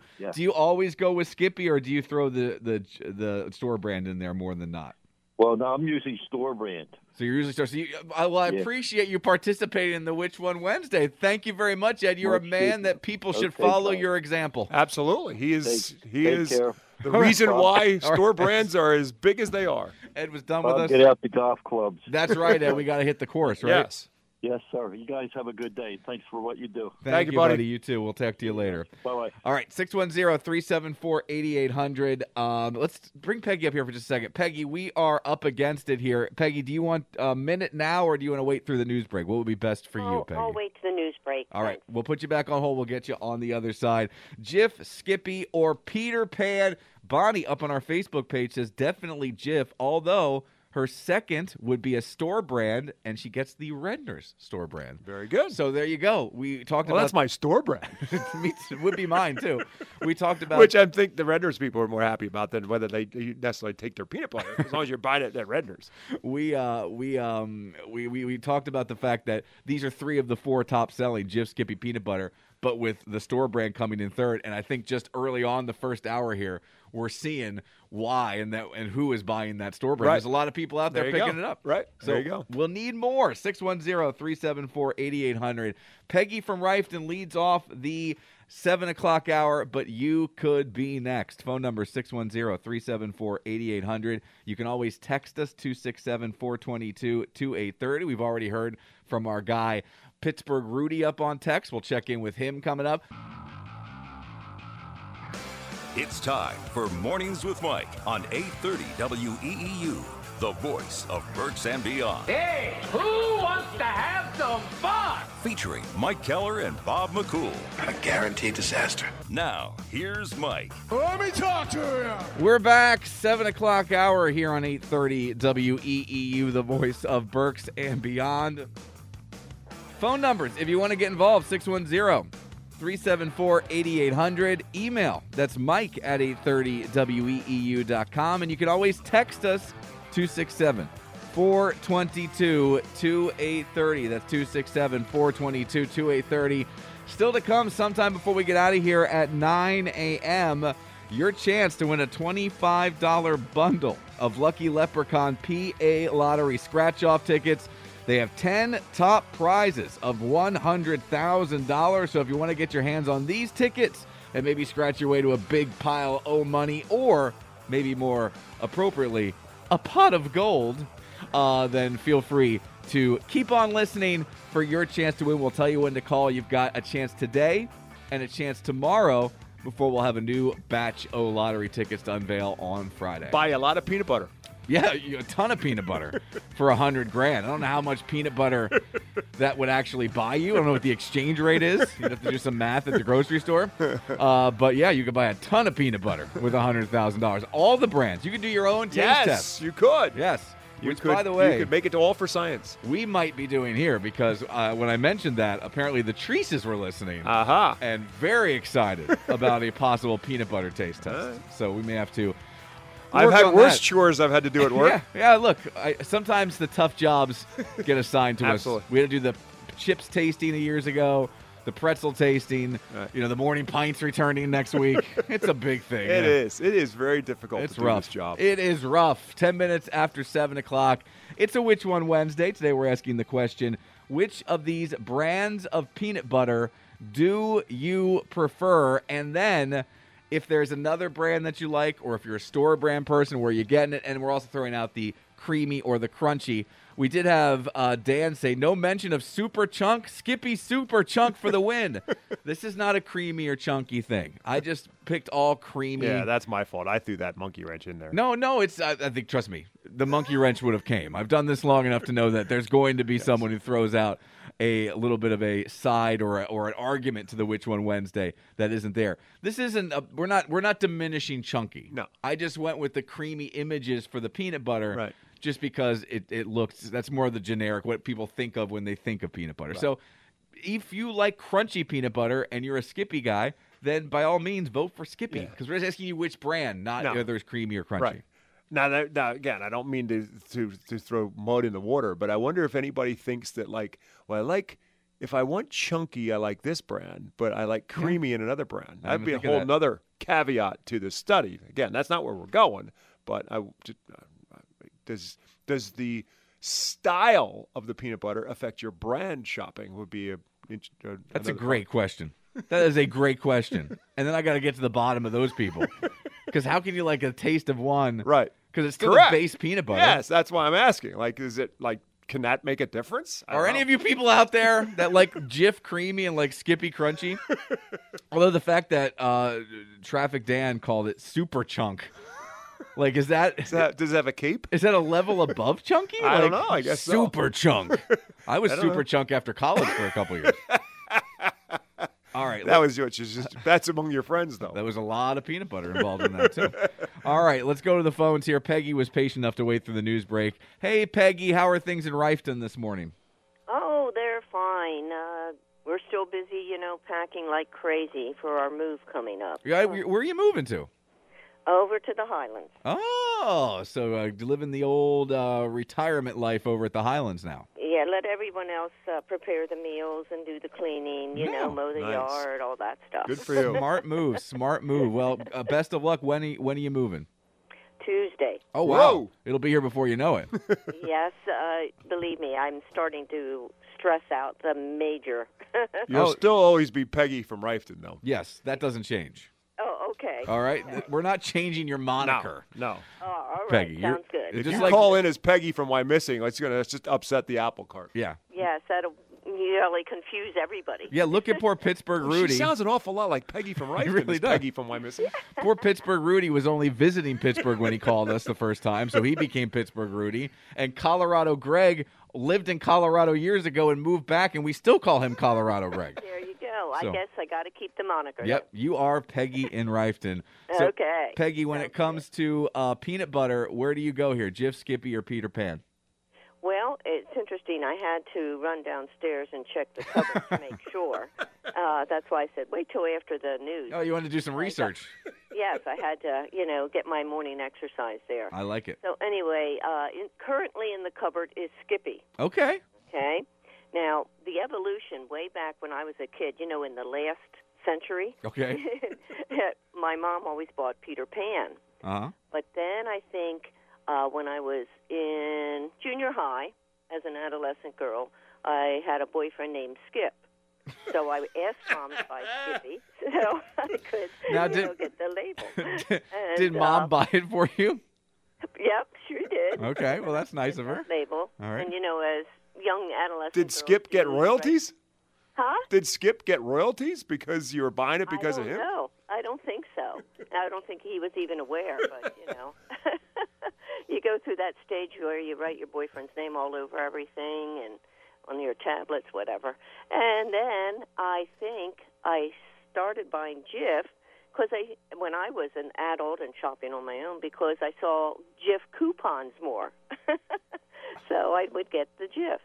always go with Skippy, or do you throw the store brand in there more than not? Well, no, I'm usually store brand. So you're usually store. So I appreciate you participating in the Which One Wednesday. Thank you very much, Ed. You're a man that people should follow your example. Absolutely. He is the reason why store brands are as big as they are. Ed was done with us. Get out the golf clubs. That's right, Ed. We got to hit the course, right? Yes. Yes, sir. You guys have a good day. Thanks for what you do. Thank you, buddy. You too. We'll talk to you later. Bye-bye. All right, 610-374-8800. Let's bring Peggy up here for just a second. Peggy, we are up against it here. Peggy, do you want a minute now or do you want to wait through the news break? What would be best for you, Peggy? I'll wait to the news break. All right, we'll put you back on hold. We'll get you on the other side. Jif, Skippy, or Peter Pan? Bonnie up on our Facebook page says definitely Jif, although her second would be a store brand, and she gets the Redner's store brand. Very good. So there you go. We talked about... Well, that's my store brand. It would be mine, too. We talked about... Which I think the Redner's people are more happy about than whether they necessarily take their peanut butter, as long as you're buying it at Redner's. We talked about the fact that these are three of the four top-selling Jif, Skippy, peanut butter, but with the store brand coming in third. And I think just early on the first hour here, we're seeing why and who is buying that store brand. Right. There's a lot of people out there picking it up. Right. So there you go. We'll need more. 610-374-8800. Peggy from Rifton leads off the 7 o'clock hour, but you could be next. Phone number 610-374-8800. You can always text us, 267-422-2830. We've already heard from our guy, Pittsburgh Rudy, up on text. We'll check in with him coming up. It's time for Mornings with Mike on 830 WEEU, the voice of Berks and beyond. Hey, who wants to have some fun? Featuring Mike Keller and Bob McCool. A guaranteed disaster. Now, here's Mike. Let me talk to you. We're back, 7 o'clock hour here on 830 WEEU, the voice of Berks and beyond. Phone numbers, if you want to get involved, 610-374-8800. Email, that's Mike at 830weeu.com. And you can always text us, 267-422-2830. That's 267-422-2830. Still to come sometime before we get out of here at 9 a.m., your chance to win a $25 bundle of Lucky Leprechaun PA Lottery scratch-off tickets. They have 10 top prizes of $100,000. So if you want to get your hands on these tickets and maybe scratch your way to a big pile of money, or maybe more appropriately, a pot of gold, then feel free to keep on listening for your chance to win. We'll tell you when to call. You've got a chance today and a chance tomorrow before we'll have a new batch of lottery tickets to unveil on Friday. Buy a lot of peanut butter. Yeah, a ton of peanut butter for $100,000. I don't know how much peanut butter that would actually buy you. I don't know what the exchange rate is. You'd have to do some math at the grocery store. But yeah, you could buy a ton of peanut butter with $100,000. All the brands. You could do your own taste test. Yes, you could. Yes. Which, by the way, you could make it to All for Science. We might be doing here because when I mentioned that, apparently the Treases were listening and very excited about a possible peanut butter taste test. So we may have to. I've had worse chores I've had to do at work. Yeah, look, sometimes the tough jobs get assigned to us. We had to do the chips tasting years ago, the pretzel tasting, the morning pints returning next week. It's a big thing. It is. It is very difficult to do this job. It is rough. 10 minutes after 7 o'clock. It's a Which One Wednesday. Today we're asking the question, which of these brands of peanut butter do you prefer? And then... if there's another brand that you like, or if you're a store brand person, where you're getting it, and we're also throwing out the creamy or the crunchy. We did have Dan say, no mention of Super Chunk. Skippy Super Chunk for the win. This is not a creamy or chunky thing. I just picked all creamy. Yeah, that's my fault. I threw that monkey wrench in there. No, it's. I think, trust me, the monkey wrench would have came. I've done this long enough to know that there's going to be someone who throws out a little bit of a side or an argument to the Which One Wednesday that isn't there. This isn't we're not diminishing chunky. No. I just went with the creamy images for the peanut butter. Right. Just because it looks, that's more of the generic, what people think of when they think of peanut butter. Right. So if you like crunchy peanut butter and you're a Skippy guy, then by all means, vote for Skippy. Because we're just asking you which brand, not whether it's creamy or crunchy. Right. Now, again, I don't mean to throw mud in the water, but I wonder if anybody thinks that, if I want chunky, I like this brand, but I like creamy in another brand. That'd be a whole nother caveat to the study. Again, that's not where we're going, but I just... Does the style of the peanut butter affect your brand shopping? Would be that's a great question. That is a great question. And then I got to get to the bottom of those people, because how can you like a taste of one? Right. Because it's still the base peanut butter. Yes, that's why I'm asking. Like, is it like Can that make a difference? Are any of you people out there that like Jif Creamy and like Skippy Crunchy? Although the fact that Traffic Dan called it Super Chunk. Like, is that does it have a cape? Is that a level above chunky? I don't know. I guess super chunk. I was super chunk after college for a couple years. All right. That was that's among your friends, though. There was a lot of peanut butter involved in that, too. All right. Let's go to the phones here. Peggy was patient enough to wait through the news break. Hey, Peggy, how are things in Rifton this morning? Oh, they're fine. We're still busy, packing like crazy for our move coming up. Yeah, where are you moving to? Over to the Highlands. Oh, so living the old retirement life over at the Highlands now. Yeah, let everyone else prepare the meals and do the cleaning, mow the yard, all that stuff. Good for you. Smart move. Well, best of luck. When are you moving? Tuesday. Oh, wow. Whoa. It'll be here before you know it. Yes, believe me, I'm starting to stress out the major. You'll still always be Peggy from Rifton, though. Yes, that doesn't change. Oh, okay. All right. Okay. We're not changing your moniker. No. Oh, all right. Peggy, sounds good. If you call in as Peggy from Wyomissing, that's just upset the apple cart. Yeah. Yes, that'll really confuse everybody. Yeah, look at poor Pittsburgh Rudy. She sounds an awful lot like Peggy from Rifton. Really does. Peggy from Wyomissing. Poor Pittsburgh Rudy was only visiting Pittsburgh when he called us the first time, so he became Pittsburgh Rudy. And Colorado Greg lived in Colorado years ago and moved back, and we still call him Colorado Greg. There you go. So, I guess I got to keep the moniker. Yep, you are Peggy in Rifton. So, okay. Peggy, when it comes to peanut butter, where do you go here, Jif, Skippy, or Peter Pan? Well, it's interesting. I had to run downstairs and check the cupboard to make sure. That's why I said wait till after the news. Oh, you wanted to do some research. Yes, I had to, get my morning exercise there. I like it. So anyway, currently in the cupboard is Skippy. Okay. Okay. Now, the evolution way back when I was a kid, in the last century, okay. My mom always bought Peter Pan. Uh-huh. But then I think when I was in junior high as an adolescent girl, I had a boyfriend named Skip. So I asked Mom to buy Skippy so I could get the label. Did Mom buy it for you? Yep, sure did. Okay, well, that's nice of her. Label. All right. And, as young adolescent. Did Skip get royalties? Huh? Did Skip get royalties because you were buying it because of him? No, I don't think so. I don't think he was even aware, but you go through that stage where you write your boyfriend's name all over everything and on your tablets, whatever. And then I think I started buying Jif because when I was an adult and shopping on my own, because I saw Jif coupons more. So I would get the Jif.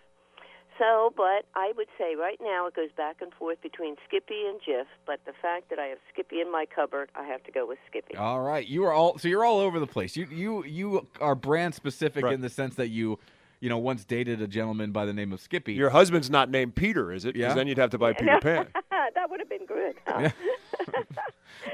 So, but I would say right now it goes back and forth between Skippy and Jif, but the fact that I have Skippy in my cupboard, I have to go with Skippy. All right. You're all over the place. You are brand specific in the sense that you once dated a gentleman by the name of Skippy. Your husband's not named Peter, is it? Because then you'd have to buy Peter Pan. That would have been good. Huh? Yeah.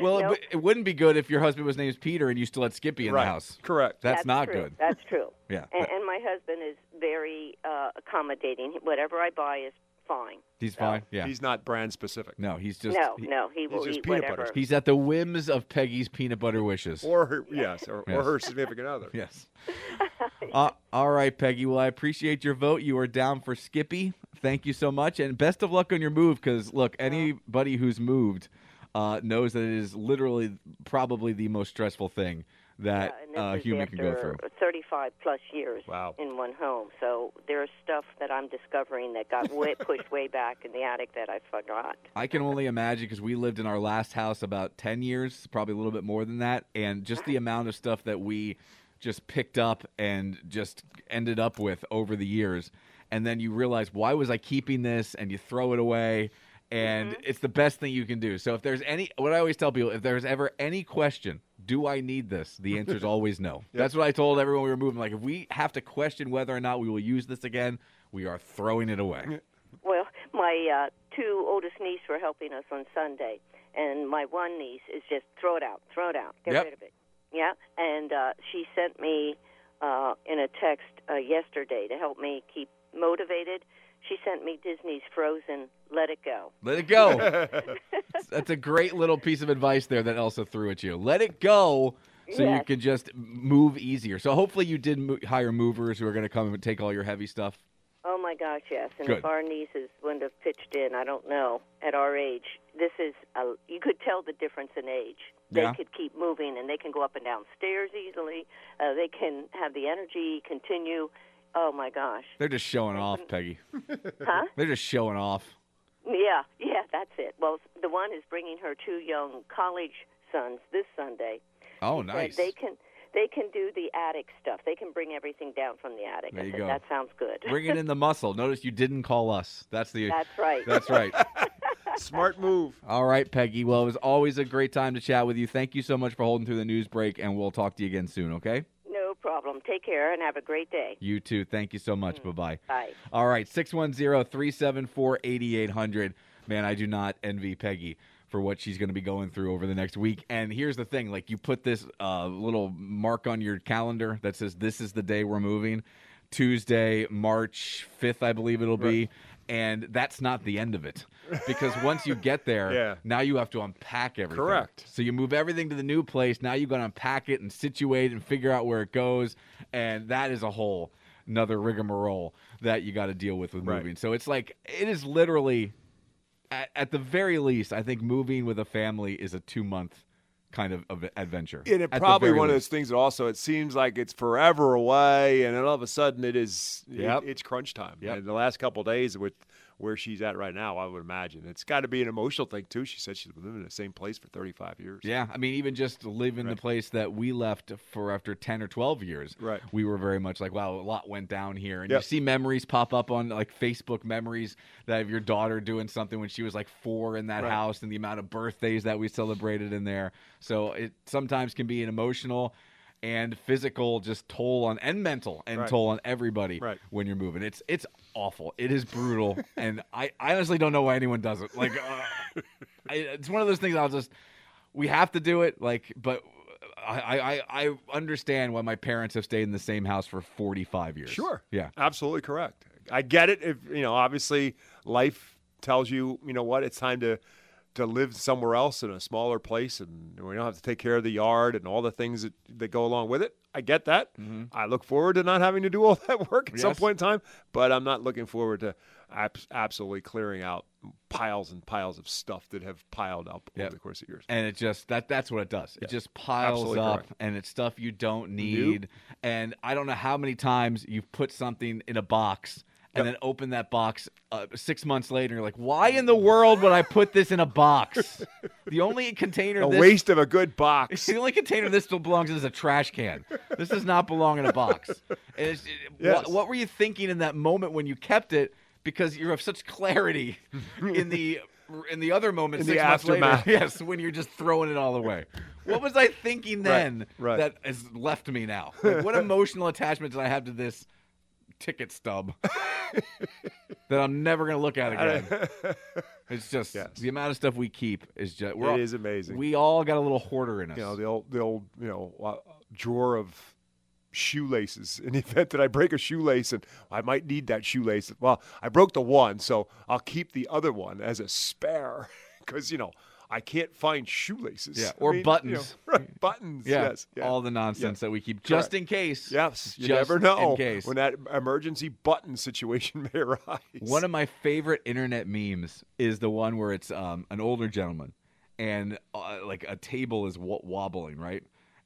Well, it wouldn't be good if your husband was named Peter and you still had Skippy in the house. Correct. That's not true. Good. That's true. Yeah. And my husband is very accommodating. Whatever I buy is fine. He's fine. Yeah. He's not brand specific. No, he's just he will eat whatever. Butter. He's at the whims of Peggy's peanut butter wishes. Or her, or her significant other. Yes. All right, Peggy. Well, I appreciate your vote. You are down for Skippy. Thank you so much, and best of luck on your move. Because look, anybody who's moved knows that it is literally probably the most stressful thing that a human can go through. 35 plus years in one home. So there's stuff that I'm discovering that got pushed way back in the attic that I forgot. I can only imagine because we lived in our last house about 10 years, probably a little bit more than that. And just the amount of stuff that we just picked up and just ended up with over the years. And then you realize, why was I keeping this? And you throw it away. And it's the best thing you can do. So if there's what I always tell people, if there's ever any question, do I need this? The answer is always no. Yep. That's what I told everyone we were moving. Like, if we have to question whether or not we will use this again, we are throwing it away. Well, my two oldest nieces were helping us on Sunday. And my one niece is just, throw it out. Get rid of it. Yeah. And she sent me in a text yesterday to help me keep motivated. She sent me Disney's Frozen, Let It Go. Let it go. That's a great little piece of advice there that Elsa threw at you. Let it go so you can just move easier. So hopefully you did hire movers who are going to come and take all your heavy stuff. Oh, my gosh, yes. And good. If our nieces wouldn't have pitched in, I don't know, at our age, this is you could tell the difference in age. They could keep moving, and they can go up and down stairs easily. They can have the energy, continue. Oh, my gosh. They're just showing off, Peggy. Huh? They're just showing off. Yeah, that's it. Well, the one is bringing her two young college sons this Sunday. Oh, nice. They can do the attic stuff. They can bring everything down from the attic. There you go. That sounds good. Bring it in the muscle. Notice you didn't call us. That's right. That's right. Smart move. All right, Peggy. Well, it was always a great time to chat with you. Thank you so much for holding through the news break, and we'll talk to you again soon, okay? No problem. Take care and have a great day. You too. Thank you so much. Bye-bye. Bye. All right, 610-374-8800. Man, I do not envy Peggy for what she's going to be going through over the next week. And here's the thing, like, you put this little mark on your calendar that says this is the day we're moving, Tuesday, March 5th, I believe it'll be. And that's not the end of it, because once you get there, now you have to unpack everything. Correct. So you move everything to the new place. Now you've got to unpack it and situate and figure out where it goes. And that is a whole another rigmarole that you got to deal with moving. Right. So it's like, it is literally, at the very least, I think moving with a family is a 2-month kind of adventure. And it probably one of those things that also, it seems like it's forever away, and then all of a sudden it is, it's crunch time. Yep. And the last couple of days with where she's at right now, I would imagine it's got to be an emotional thing too. She said she's been living in the same place for 35 years. Yeah. I mean, even just to live in the place that we left for after 10 or 12 years, we were very much like, wow, a lot went down here. And you see memories pop up on like Facebook memories that of your daughter doing something when she was like 4 in that house, and the amount of birthdays that we celebrated in there. So it sometimes can be an emotional and physical just toll on, and mental and toll on everybody when you're moving. It's awful. It is brutal. And I honestly don't know why anyone does it. Like, it's one of those things we have to do it. Like, but I understand why my parents have stayed in the same house for 45 years. Sure. Yeah. Absolutely correct. I get it. If, obviously life tells you, what, it's time to live somewhere else in a smaller place, and we don't have to take care of the yard and all the things that go along with it. I get that. Mm-hmm. I look forward to not having to do all that work at some point in time, but I'm not looking forward to absolutely clearing out piles and piles of stuff that have piled up over the course of years. And it just, that's what it does. It just piles up, and it's stuff you don't need. And I don't know how many times you've put something in a box and then open that box 6 months later, and you're like, why in the world would I put this in a box? The only container a waste of a good box. The only container this still belongs in is a trash can. This does not belong in a box. And what were you thinking in that moment when you kept it? Because you have such clarity in the other moments, in 6 months aftermath. Later. Yes, when you're just throwing it all away. What was I thinking then that has left me now? Like, what emotional attachment did I have to this ticket stub that I'm never going to look at again? It's just the amount of stuff we keep is just is amazing. We all got a little hoarder in us. The old drawer of shoelaces. In the event that I break a shoelace, and I might need that shoelace. Well, I broke the one, so I'll keep the other one as a spare because I can't find shoelaces. Yeah, or buttons. Buttons, yes. All the nonsense that we keep just in case. Yes, you never know when that emergency button situation may arise. One of my favorite internet memes is the one where it's an older gentleman, and like a table is wobbling, right?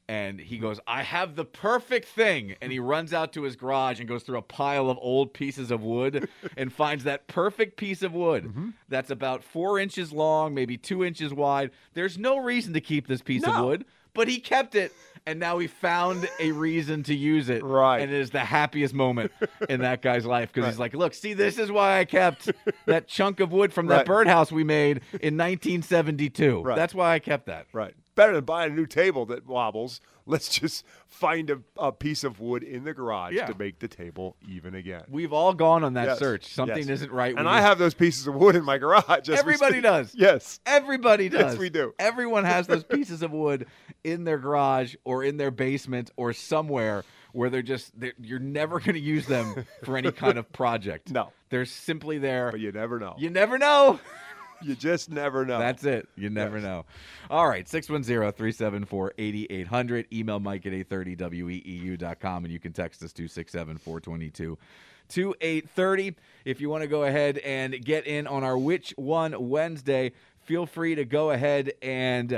And he goes, I have the perfect thing. And he runs out to his garage and goes through a pile of old pieces of wood and finds that perfect piece of wood that's about 4 inches long, maybe 2 inches wide. There's no reason to keep this piece of wood, but he kept it. And now he found a reason to use it. Right. And it is the happiest moment in that guy's life because he's like, look, see, this is why I kept that chunk of wood from that birdhouse we made in 1972. Right. That's why I kept that. Right. Better than buying a new table that wobbles. Let's just find a piece of wood in the garage to make the table even again. We've all gone on that search. Something isn't right. And I have those pieces of wood in my garage. Everybody does. Yes. Everybody does. Yes, we do. Everyone has those pieces of wood in their garage or in their basement or somewhere where you're never going to use them for any kind of project. No. They're simply there. But you never know. You never know. You just never know. That's it. You never know. All right, 610-374-8800. Email Mike at 830weeu.com, and you can text us to 67422. to 8:30. If you want to go ahead and get in on our Which One Wednesday, feel free to go ahead and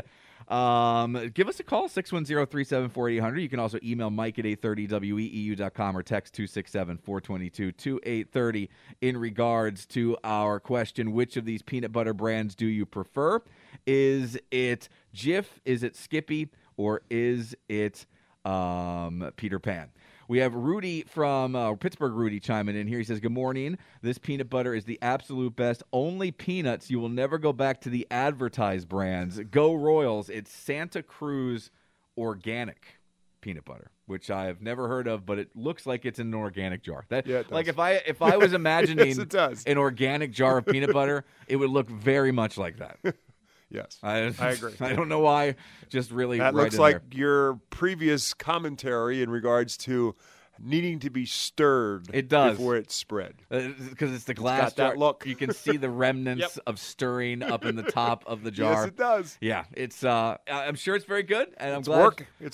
give us a call, 610-374-800. You can also email Mike at 830weeu.com or text 267-422-2830 in regards to our question, which of these peanut butter brands do you prefer? Is it Jif? Is it Skippy? Or is it Peter Pan? We have Rudy from Pittsburgh, Rudy, chiming in here. He says, good morning. This peanut butter is the absolute best. Only peanuts. You will never go back to the advertised brands. Go Royals. It's Santa Cruz organic peanut butter, which I have never heard of, but it looks like it's in an organic jar. That, yeah, like if I was imagining yes, it does. An organic jar of peanut butter, it would look very much like that. Yes, I agree. I don't know why. Just really, that right looks in like there. Your previous commentary in regards to needing to be stirred. It does before it's spread because it's the glass. It's got jar. That look. You can see the remnants yep. of stirring up in the top of the jar. Yes, it does. Yeah, it's. I'm sure it's very good, and I'm it's glad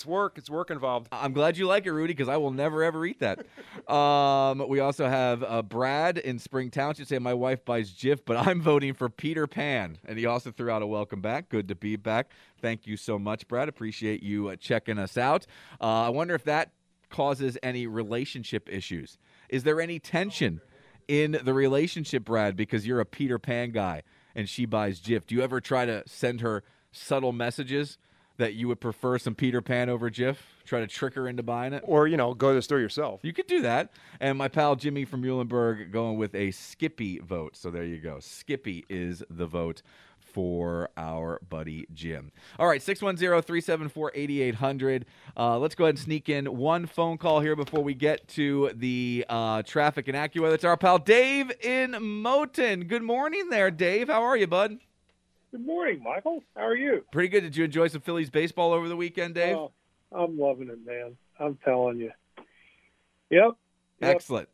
work. It's work involved. I'm glad you like it, Rudy, because I will never ever eat that. We also have Brad in Spring Township saying, "My wife buys Jif, but I'm voting for Peter Pan." And he also threw out a welcome back. Good to be back. Thank you so much, Brad. Appreciate you checking us out. I wonder if that causes any relationship issues. Is there any tension in the relationship, Brad, because you're a Peter Pan guy and she buys Jif? Do you ever try to send her subtle messages that you would prefer some Peter Pan over Jif? Try to trick her into buying it? Or, you know, go to the store yourself. You could do that. And my pal Jimmy from Muhlenberg going with a Skippy vote. So there you go. Skippy is the vote for our buddy Jim. All right, 610-374-8800. Let's go ahead and sneak in one phone call here before we get to the traffic and AccuWeather. It's our pal Dave in Moton. Good morning there, Dave. How are you, bud? Good morning, Michael. How are you? Pretty good. Did you enjoy some Phillies baseball over the weekend, Dave? Oh, I'm loving it, man. I'm telling you. Yep. Excellent.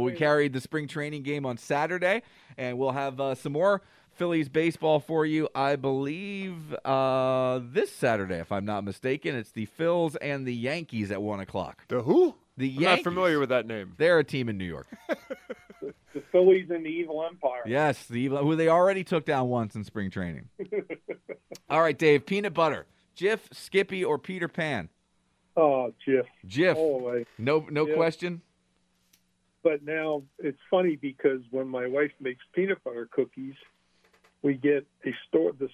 We carried the spring training game on Saturday, and we'll have some more Phillies baseball for you, I believe, this Saturday, if I'm not mistaken. It's the Phils and the Yankees at 1 o'clock. The who? The Yankees. I'm not familiar with that name. They're a team in New York. The Phillies and the Evil Empire. Yes, the Evil, who they already took down once in spring training. All right, Dave, peanut butter, Jif, Skippy, or Peter Pan? Oh, Jif. Always. No Jif. Question? But now it's funny because when my wife makes peanut butter cookies, we get the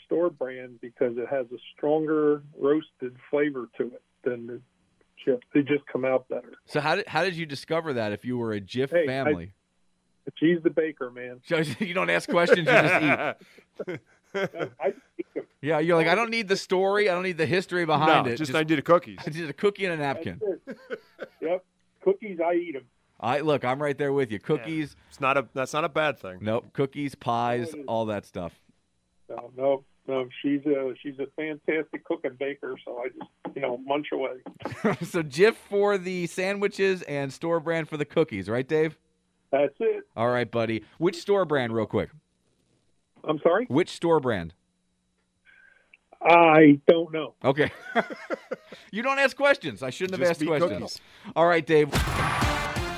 store brand because it has a stronger roasted flavor to it than the Jif. They just come out better. So how did you discover that if you were a Jif family? She's the baker, man. So you don't ask questions, you just eat. I eat them. Yeah, you're like, I don't need the story. I don't need the history behind it. Just I did a cookie. I did a cookie and a napkin. Yep, cookies, I eat them. Look, I'm right there with you. Cookies. Yeah. That's not a bad thing. Nope. Cookies, pies, all that stuff. No. She's a fantastic cook and baker, so I just, munch away. So Jif for the sandwiches and store brand for the cookies, right, Dave? That's it. All right, buddy. Which store brand, real quick? I'm sorry? Which store brand? I don't know. Okay. You don't ask questions. I shouldn't just have asked questions. Cookies. All right, Dave.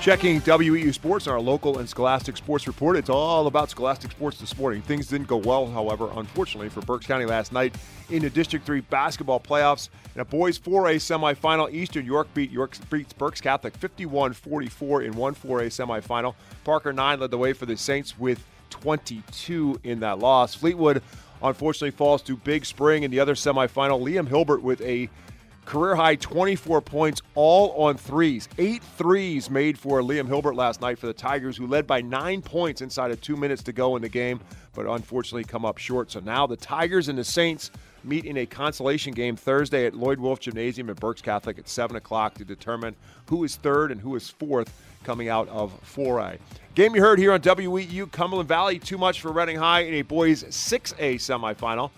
Checking WEU Sports, our local and Scholastic Sports report. It's all about Scholastic Sports this morning. Things didn't go well, however, unfortunately, for Berks County last night in the District 3 basketball playoffs. In a boys' 4A semifinal, Eastern York beats Berks Catholic 51-44 in one 4A semifinal. Parker 9 led the way for the Saints with 22 in that loss. Fleetwood, unfortunately, falls to Big Spring in the other semifinal. Liam Hilbert with a career-high 24 points, all on threes. 8 threes made for Liam Hilbert last night for the Tigers, who led by 9 points inside of 2 minutes to go in the game, but unfortunately come up short. So now the Tigers and the Saints meet in a consolation game Thursday at Lloyd Wolf Gymnasium at Berks Catholic at 7 o'clock to determine who is third and who is fourth coming out of 4A. Game you heard here on WEU, Cumberland Valley, too much for Reading High in a boys' 6A semifinal.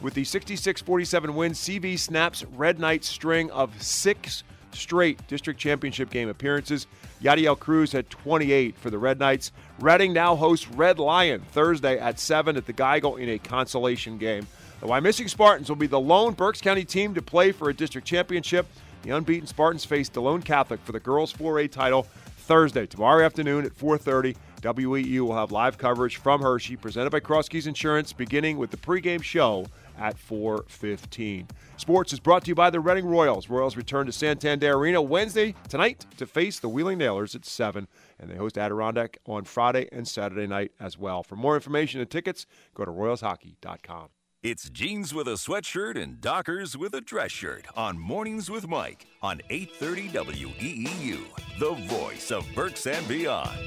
With the 66-47 win, CV snaps Red Knight's string of 6 straight district championship game appearances. Yadiel Cruz had 28 for the Red Knights. Reading now hosts Red Lion Thursday at 7 at the Geigel in a consolation game. The Wyomissing Spartans will be the lone Berks County team to play for a district championship. The unbeaten Spartans face DeLone Catholic for the girls' 4A title Thursday, tomorrow afternoon at 4:30. WEEU will have live coverage from Hershey, presented by Crosskeys Insurance, beginning with the pregame show at 4:15. Sports is brought to you by the Reading Royals. Royals return to Santander Arena Wednesday tonight to face the Wheeling Nailers at 7, and they host Adirondack on Friday and Saturday night as well. For more information and tickets, go to royalshockey.com. It's Jeans with a Sweatshirt and Dockers with a Dress Shirt on Mornings with Mike on 830 WEEU, the voice of Berks and beyond.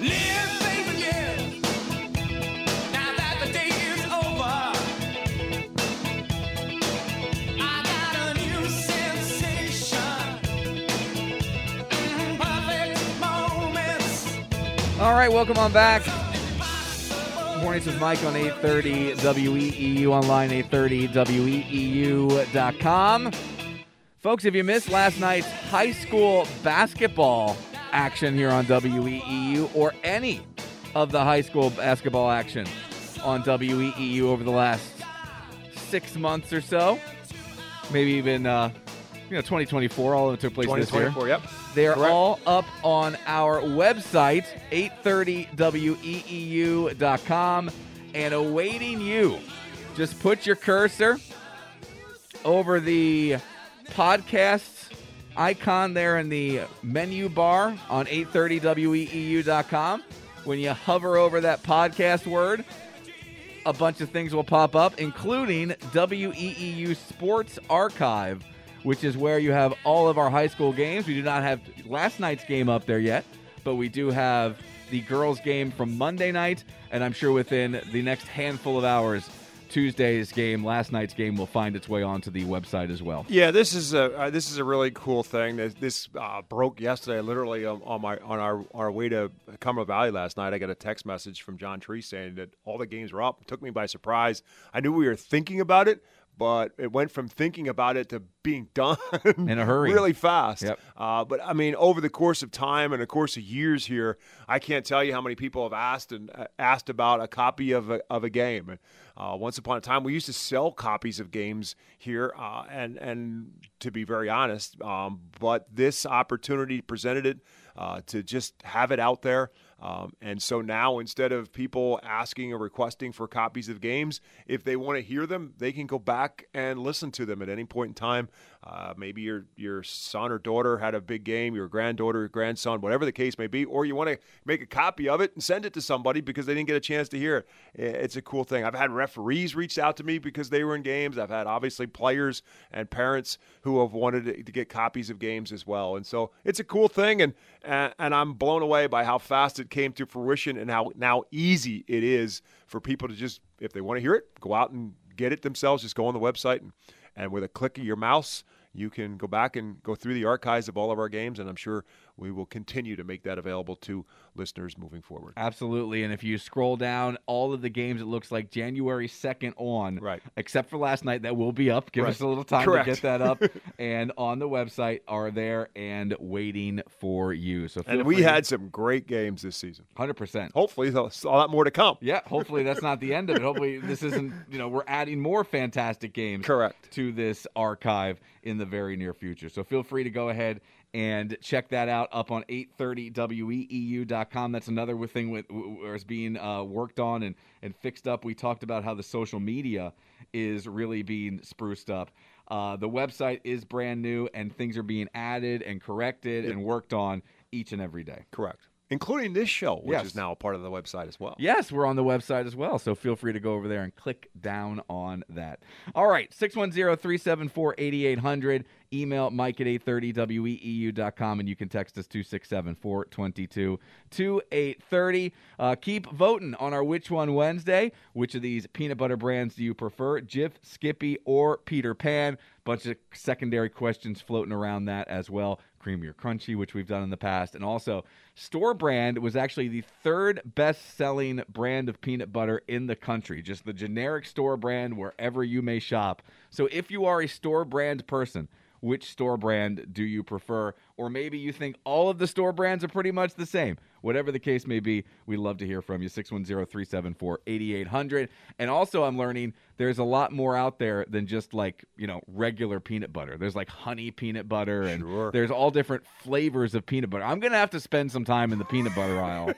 Live! All right, welcome on back. Mornings with Mike on 830 WEEU, online 830weeu.com. Folks, if you missed last night's high school basketball action here on WEEU, or any of the high school basketball action on WEEU over the last 6 months or so, maybe even 2024, all of it took place this year. Yep. They are correct. All up on our website, 830weeu.com, and awaiting you. Just put your cursor over the podcast icon there in the menu bar on 830weeu.com. When you hover over that podcast word, a bunch of things will pop up, including WEEU Sports Archive, which is where you have all of our high school games. We do not have last night's game up there yet, but we do have the girls' game from Monday night, and I'm sure within the next handful of hours, Tuesday's game, last night's game, will find its way onto the website as well. Yeah, this is a really cool thing. This broke yesterday, literally on our way to Cumberland Valley last night. I got a text message from John Tree saying that all the games were up. It took me by surprise. I knew we were thinking about it, but it went from thinking about it to being done in a hurry, really fast. Yep. But I mean, over the course of time and the course of years here, I can't tell you how many people have asked about a copy of a game. Once upon a time, we used to sell copies of games here, and to be very honest, but this opportunity presented it to just have it out there. And so now, instead of people asking or requesting for copies of games, if they want to hear them, they can go back and listen to them at any point in time. Maybe your son or daughter had a big game, your granddaughter or grandson, whatever the case may be, or you want to make a copy of it and send it to somebody because they didn't get a chance to hear it. It's a cool thing. I've had referees reach out to me because they were in games. I've had, obviously, players and parents who have wanted to get copies of games as well. And so it's a cool thing, and I'm blown away by how fast it came to fruition and how now easy it is for people to just, if they want to hear it, go out and get it themselves. Just go on the website and with a click of your mouse, you can go back and go through the archives of all of our games, and I'm sure we will continue to make that available to listeners moving forward. Absolutely, and if you scroll down, all of the games, it looks like January 2nd on, right, except for last night, that will be up. Give right. us a little time correct. To get that up, and on the website are there and waiting for you. So and we had some great games this season. 100%. Hopefully, there's a lot more to come. Yeah, hopefully that's not the end of it. Hopefully this isn't, we're adding more fantastic games correct. To this archive in the very near future. So feel free to go ahead and check that out up on 830weeu.com. That's another thing is being worked on and fixed up. We talked about how the social media is really being spruced up. The website is brand new, and things are being added and corrected and worked on each and every day. Correct. Including this show, which yes. is now a part of the website as well. Yes, we're on the website as well, so feel free to go over there and click down on that. All right, 610-374-8800. Email mike at 830weeu.com, and you can text us 267-422-2830. Keep voting on our Which One Wednesday. Which of these peanut butter brands do you prefer, Jif, Skippy, or Peter Pan? Bunch of secondary questions floating around that as well. Creamy or crunchy, which we've done in the past. And also, store brand was actually the third best-selling brand of peanut butter in the country, just the generic store brand wherever you may shop. So if you are a store brand person, which store brand do you prefer? Or maybe you think all of the store brands are pretty much the same. Whatever the case may be, we love to hear from you. 610-374-8800. And also I'm learning there's a lot more out there than just like, you know, regular peanut butter. There's like honey peanut butter and there's all different flavors of peanut butter. I'm going to have to spend some time in the peanut butter aisle.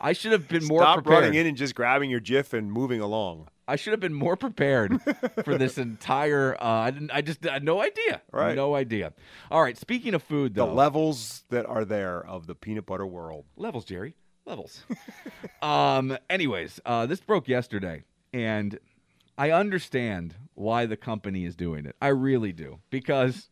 I should have been more prepared. Stop running in and just grabbing your GIF and moving along. I should have been more prepared for this entire I had no idea. Right. No idea. All right, speaking of food, though. The levels that are there of the peanut butter world. Levels, Jerry. Levels. Anyways, this broke yesterday, and I understand why the company is doing it. I really do, because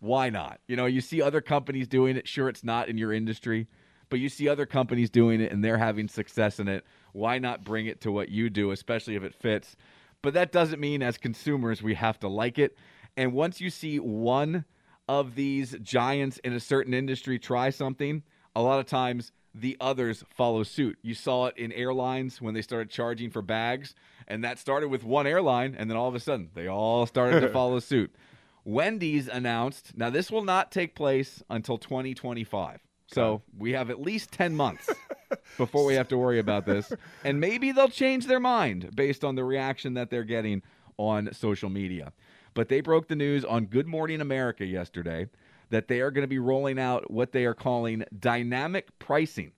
why not? You know, you see other companies doing it. Sure, it's not in your industry, but you see other companies doing it, and they're having success in it. Why not bring it to what you do, especially if it fits? But that doesn't mean as consumers we have to like it. And once you see one of these giants in a certain industry try something, a lot of times the others follow suit. You saw it in airlines when they started charging for bags, and that started with one airline, and then all of a sudden they all started to follow suit. Wendy's announced, now this will not take place until 2025. So we have at least 10 months before we have to worry about this. And maybe they'll change their mind based on the reaction that they're getting on social media. But they broke the news on Good Morning America yesterday that they are going to be rolling out what they are calling dynamic pricing.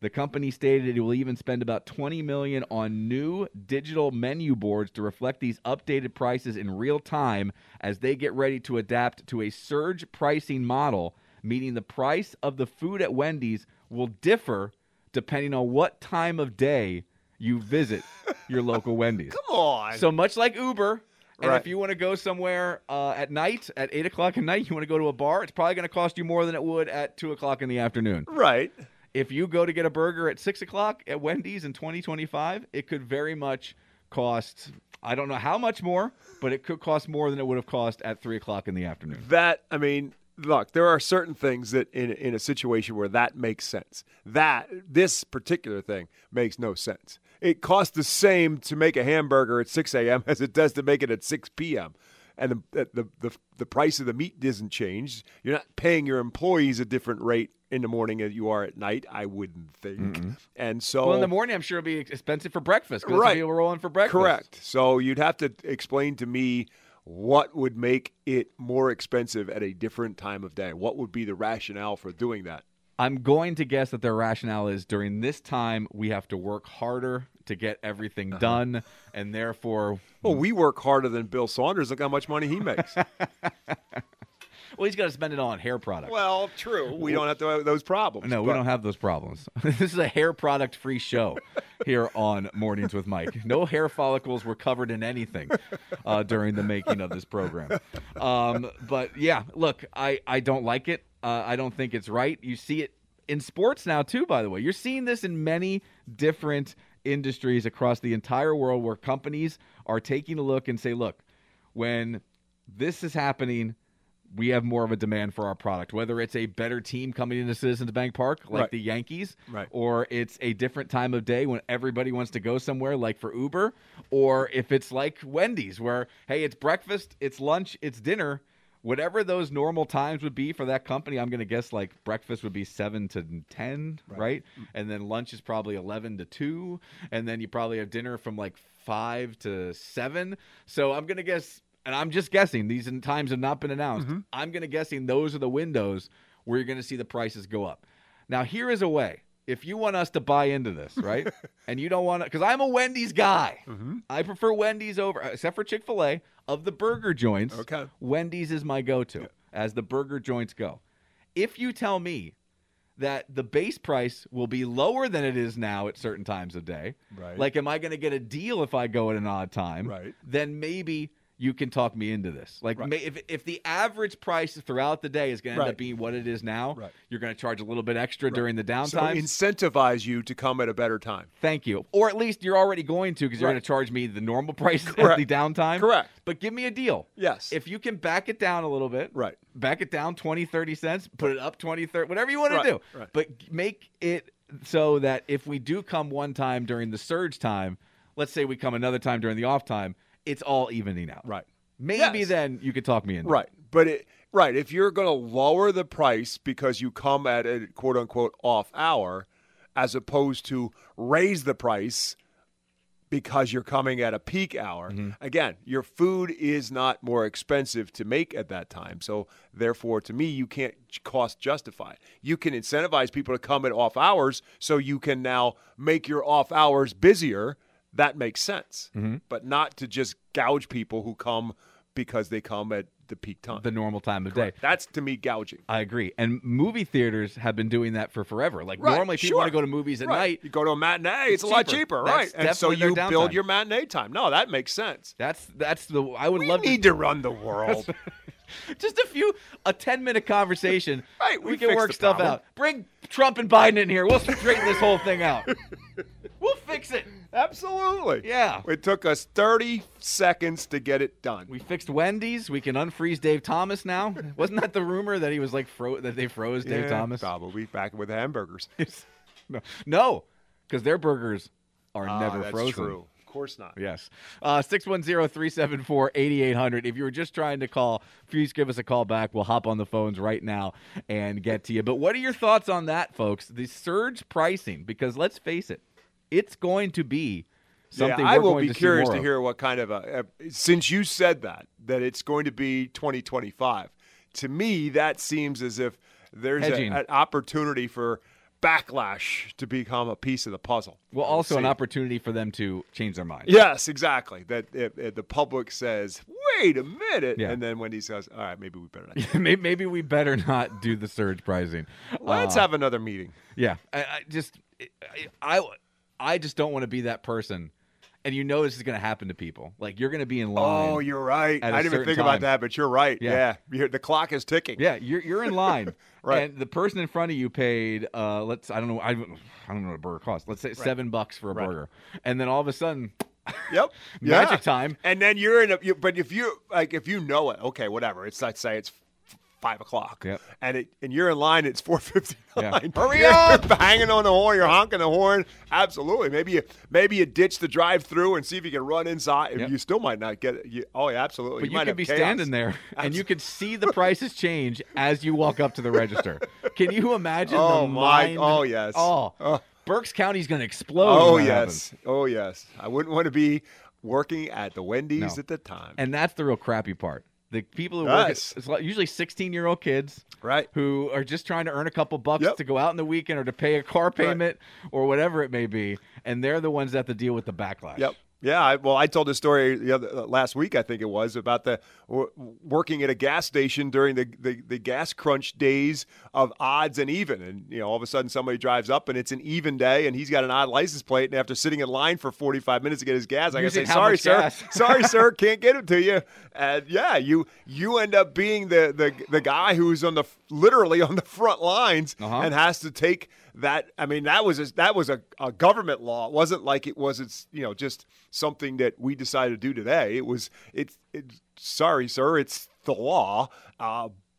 The company stated it will even spend about $20 million on new digital menu boards to reflect these updated prices in real time as they get ready to adapt to a surge pricing model, meaning the price of the food at Wendy's will differ depending on what time of day you visit your local Wendy's. Come on. So much like Uber, and if you want to go somewhere at night, at 8 o'clock at night, you want to go to a bar, it's probably going to cost you more than it would at 2 o'clock in the afternoon. Right. If you go to get a burger at 6 o'clock at Wendy's in 2025, it could very much cost, I don't know how much more, but it could cost more than it would have cost at 3 o'clock in the afternoon. That, I mean... Look, there are certain things that in a situation where that makes sense. That this particular thing makes no sense. It costs the same to make a hamburger at 6 a.m. as it does to make it at 6 p.m. And the price of the meat doesn't change. You're not paying your employees a different rate in the morning as you are at night, I wouldn't think. Mm-hmm. And so, well, in the morning, I'm sure it'll be expensive for breakfast. Right. People rolling for breakfast. Correct. So you'd have to explain to me what would make it more expensive at a different time of day? What would be the rationale for doing that? I'm going to guess that their rationale is during this time, we have to work harder to get everything done, and therefore... Well, we work harder than Bill Saunders. Look how much money he makes. Well, he's got to spend it all on hair products. Well, true. We don't have to have those problems. No, we don't have those problems. This is a hair product-free show here on Mornings with Mike. No hair follicles were covered in anything during the making of this program. But, yeah, look, I don't like it. I don't think it's right. You see it in sports now, too, by the way. You're seeing this in many different industries across the entire world where companies are taking a look and say, look, when this is happening, we have more of a demand for our product, whether it's a better team coming into Citizens Bank Park like the Yankees, or it's a different time of day when everybody wants to go somewhere like for Uber, or if it's like Wendy's where, hey, it's breakfast, it's lunch, it's dinner, whatever those normal times would be for that company. I'm going to guess like breakfast would be 7 to 10, right? And then lunch is probably 11 to 2. And then you probably have dinner from like 5 to 7. So I'm going to guess... And I'm just guessing. These times have not been announced. Mm-hmm. I'm going to guessing those are the windows where you're going to see the prices go up. Now, here is a way. If you want us to buy into this, right, and you don't want to – because I'm a Wendy's guy. Mm-hmm. I prefer Wendy's over – except for Chick-fil-A. Of the burger joints, Wendy's is my go-to as the burger joints go. If you tell me that the base price will be lower than it is now at certain times of day, like am I going to get a deal if I go at an odd time, then maybe – you can talk me into this. Like if the average price throughout the day is going to end up being what it is now, you're going to charge a little bit extra during the downtime. So incentivize you to come at a better time. Thank you. Or at least you're already going to because you're going to charge me the normal price at the downtime. But give me a deal. Yes. If you can back it down a little bit, back it down 20, 30 cents, put it up 20, 30, whatever you want to do. But make it so that if we do come one time during the surge time, let's say we come another time during the off time, it's all evening out. Maybe then you could talk me into it. But if you're going to lower the price because you come at a quote-unquote off hour as opposed to raise the price because you're coming at a peak hour. Mm-hmm. Again, your food is not more expensive to make at that time. So, therefore, to me, you can't cost justify it. You can incentivize people to come at off hours so you can now make your off hours busier. That makes sense. Mm-hmm. But not to just gouge people who come because they come at the peak time. The normal time of Correct. Day. That's, to me, gouging. I agree. And movie theaters have been doing that for forever. Like, right. normally people want to go to movies at night. You go to a matinee, it's a lot cheaper. That's right. And so you build your matinee time. No, that makes sense. That's the – I would love to – We need to run the world. Just a 10-minute conversation. Right. We can work stuff out. Bring Trump and Biden in here. We'll straighten this whole thing out. We'll fix it. Absolutely. Yeah. It took us 30 seconds to get it done. We fixed Wendy's. We can unfreeze Dave Thomas now. Wasn't that the rumor that he was like that they froze Dave Thomas? Probably back with hamburgers. No, because their burgers are never frozen. That's true. Of course not. Yes. 610-374-8800. If you were just trying to call, please give us a call back. We'll hop on the phones right now and get to you. But what are your thoughts on that, folks? The surge pricing, because let's face it, it's going to be something we're going to see more of. I will be curious to hear what kind of since you said that it's going to be 2025, to me that seems as if there's an opportunity for backlash to become a piece of the puzzle. Well, also an opportunity for them to change their mind. Yes, exactly. That if the public says, wait a minute, and then Wendy says, all right, maybe we better not. Maybe we better not do the surge pricing. Let's have another meeting. Yeah. I just don't want to be that person. And you know this is going to happen to people. Like, you're going to be in line. Oh, you're right. I didn't even think about that, but you're right. Yeah. The clock is ticking. Yeah, you're in line. Right. And the person in front of you paid, I don't know what a burger costs. Let's say $7 for a burger. And then all of a sudden, magic time. And then you're in but if you know it, okay, whatever. It's, let's say it's 5 o'clock, and you're in line. It's 4:59. Hurry up! Hanging on the horn, you're honking the horn. Absolutely. Maybe you ditch the drive-through and see if you can run inside. Yep. You still might not get it. Absolutely. But you could be chaos. Standing there, and you could see the prices change as you walk up to the register. Can you imagine? Oh yes. Oh, Berks County's going to explode. Oh yes. Happens. Oh yes. I wouldn't want to be working at the Wendy's at the time. And that's the real crappy part. The people who work, it's usually 16-year-old kids who are just trying to earn a couple bucks to go out in the weekend or to pay a car payment or whatever it may be, and they're the ones that have to deal with the backlash. Yep. Yeah, I told this story last week, I think it was, about the working at a gas station during the gas crunch days of odds and even. And, all of a sudden somebody drives up and it's an even day and he's got an odd license plate. And after sitting in line for 45 minutes to get his gas, I got to say, sorry, sir, can't get it to you. And, you end up being the guy who's literally on the front lines and has to take – That was a government law. It wasn't like it was just something that we decided to do today. It was sorry, sir, it's the law.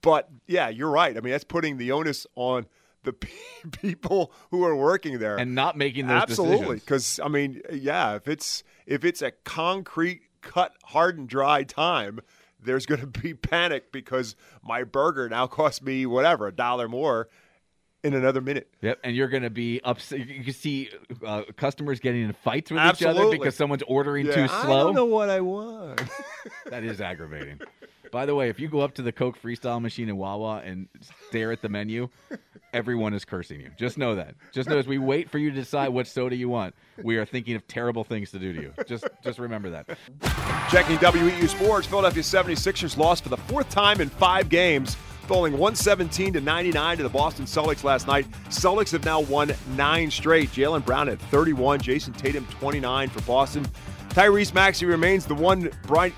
But yeah, you're right. I mean, that's putting the onus on the people who are working there and not making those decisions. Because if it's a concrete cut, hard and dry time, there's going to be panic because my burger now costs me whatever $1 more in another minute. Yep, and you're going to be upset. You can see customers getting in fights with each other because someone's ordering too slow. I don't know what I want. That is aggravating. By the way, if you go up to the Coke Freestyle machine in Wawa and stare at the menu, everyone is cursing you. Just know that. Just know as we wait for you to decide what soda you want, we are thinking of terrible things to do to you. Just remember that. Checking WEU Sports, Philadelphia 76ers lost for the fourth time in 5 games. Falling 117-99 to the Boston Celtics last night. Celtics have now won 9 straight. Jaylen Brown at 31, Jason Tatum 29 for Boston. Tyrese Maxey remains the one bright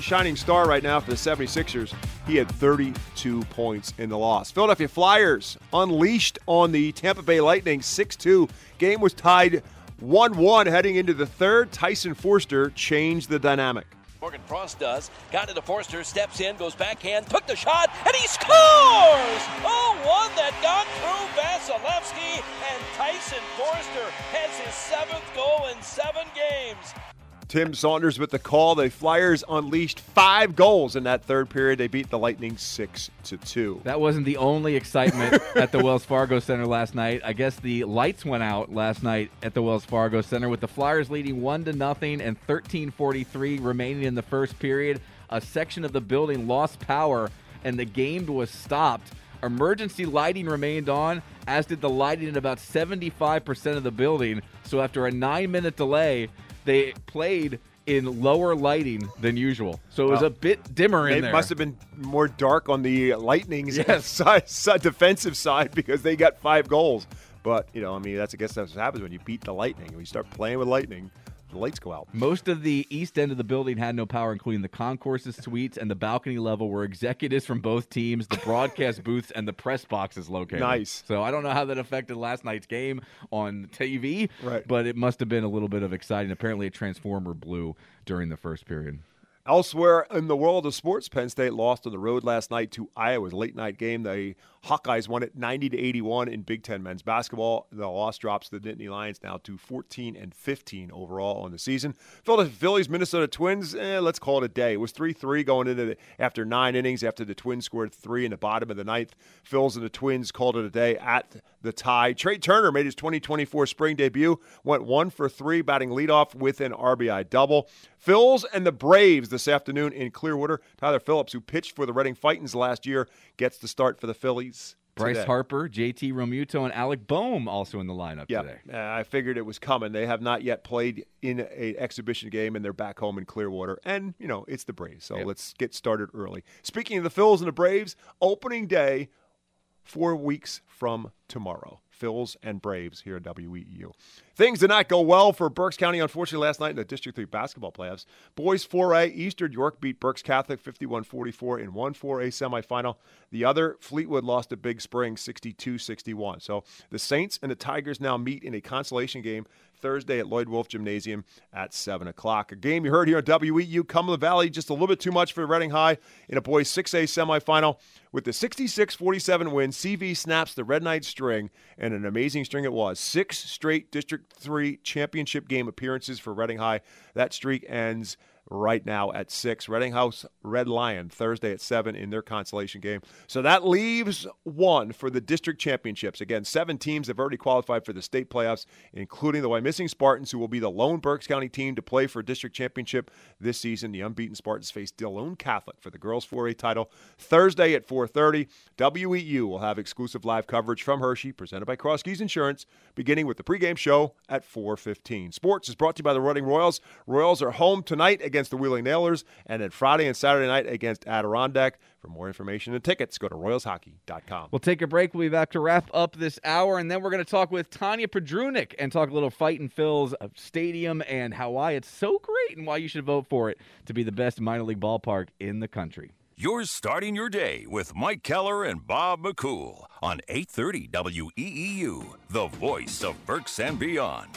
shining star right now for the 76ers. He had 32 points in the loss. Philadelphia Flyers unleashed on the Tampa Bay Lightning 6-2. Game was tied 1-1 heading into the third. Tyson Foerster changed the dynamic. Morgan Frost does. Got it to Foerster, steps in, goes backhand, took the shot, and he scores! Oh, one that got through Vasilevsky, and Tyson Foerster has his 7th goal in 7 games. Tim Saunders with the call. The Flyers unleashed 5 goals in that third period. They beat the Lightning 6-2. That wasn't the only excitement at the Wells Fargo Center last night. I guess the lights went out last night at the Wells Fargo Center with the Flyers leading 1-0 and 13:43 remaining in the first period. A section of the building lost power and the game was stopped. Emergency lighting remained on, as did the lighting in about 75% of the building. So after a 9-minute delay, they played in lower lighting than usual. So it was a bit dimmer in there. It must have been more dark on the Lightning's side, defensive side, because they got 5 goals. But, you know, I mean, that's, I guess that's what happens when you beat the Lightning. When you start playing with Lightning, the lights go out. Most of the east end of the building had no power, including the concourses, suites, and the balcony level where executives from both teams, the broadcast booths, and the press box is located. Nice. So I don't know how that affected last night's game on TV, right, but it must have been a little bit of exciting. Apparently a transformer blew during the first period. Elsewhere in the world of sports, Penn State lost on the road last night to Iowa's late-night game. The Hawkeyes won it 90-81 in Big Ten men's basketball. The loss drops the Nittany Lions now to 14-15 overall on the season. Philadelphia Phillies, Minnesota Twins, let's call it a day. It was 3-3 going into after 9 innings, after the Twins scored 3 in the bottom of the 9th. Phils and the Twins called it a day at the tie. Trey Turner made his 2024 spring debut, went 1-for-3, batting leadoff with an RBI double. Phils and the Braves this afternoon in Clearwater. Tyler Phillips, who pitched for the Reading Fightins last year, gets the start for the Phillies today. Bryce Harper, JT Realmuto, and Alec Boehm also in the lineup today. I figured it was coming. They have not yet played in an exhibition game, and they're back home in Clearwater. And, you know, it's the Braves, so let's get started early. Speaking of the Phils and the Braves, opening day 4 weeks from tomorrow. Phils and Braves here at WEEU. Things did not go well for Berks County, unfortunately, last night in the District 3 basketball playoffs. Boys 4A, Eastern York beat Berks Catholic 51-44 in one 4A semifinal. The other, Fleetwood, lost to Big Spring 62-61. So the Saints and the Tigers now meet in a consolation game Thursday at Lloyd Wolf Gymnasium at 7 o'clock. A game you heard here at WEEU, Cumberland Valley, just a little bit too much for Reading High in a boys 6A semifinal. With the 66-47 win, CV snaps the Red Knight string, and an amazing string it was. 6 straight District 3 championship game appearances for Reading High. That streak ends right now at 6. Reading House Red Lion Thursday at 7 in their consolation game. So that leaves one for the district championships. Again, 7 teams have already qualified for the state playoffs, including the Wyomissing Spartans, who will be the lone Berks County team to play for district championship this season. The unbeaten Spartans face DeLone Catholic for the girls 4A title Thursday at 4:30. WEU will have exclusive live coverage from Hershey, presented by Cross Keys Insurance, beginning with the pregame show at 4:15. Sports is brought to you by the Reading Royals. Royals are home tonight against the Wheeling Nailers, and then Friday and Saturday night against Adirondack. For more information and tickets, go to royalshockey.com. We'll take a break. We'll be back to wrap up this hour, and then we're going to talk with Tanya Petrunik and talk a little Fightin' Phils Stadium and how why it's so great and why you should vote for it to be the best minor league ballpark in the country. You're starting your day with Mike Keller and Bob McCool on 830 WEEU, the voice of Berks and beyond.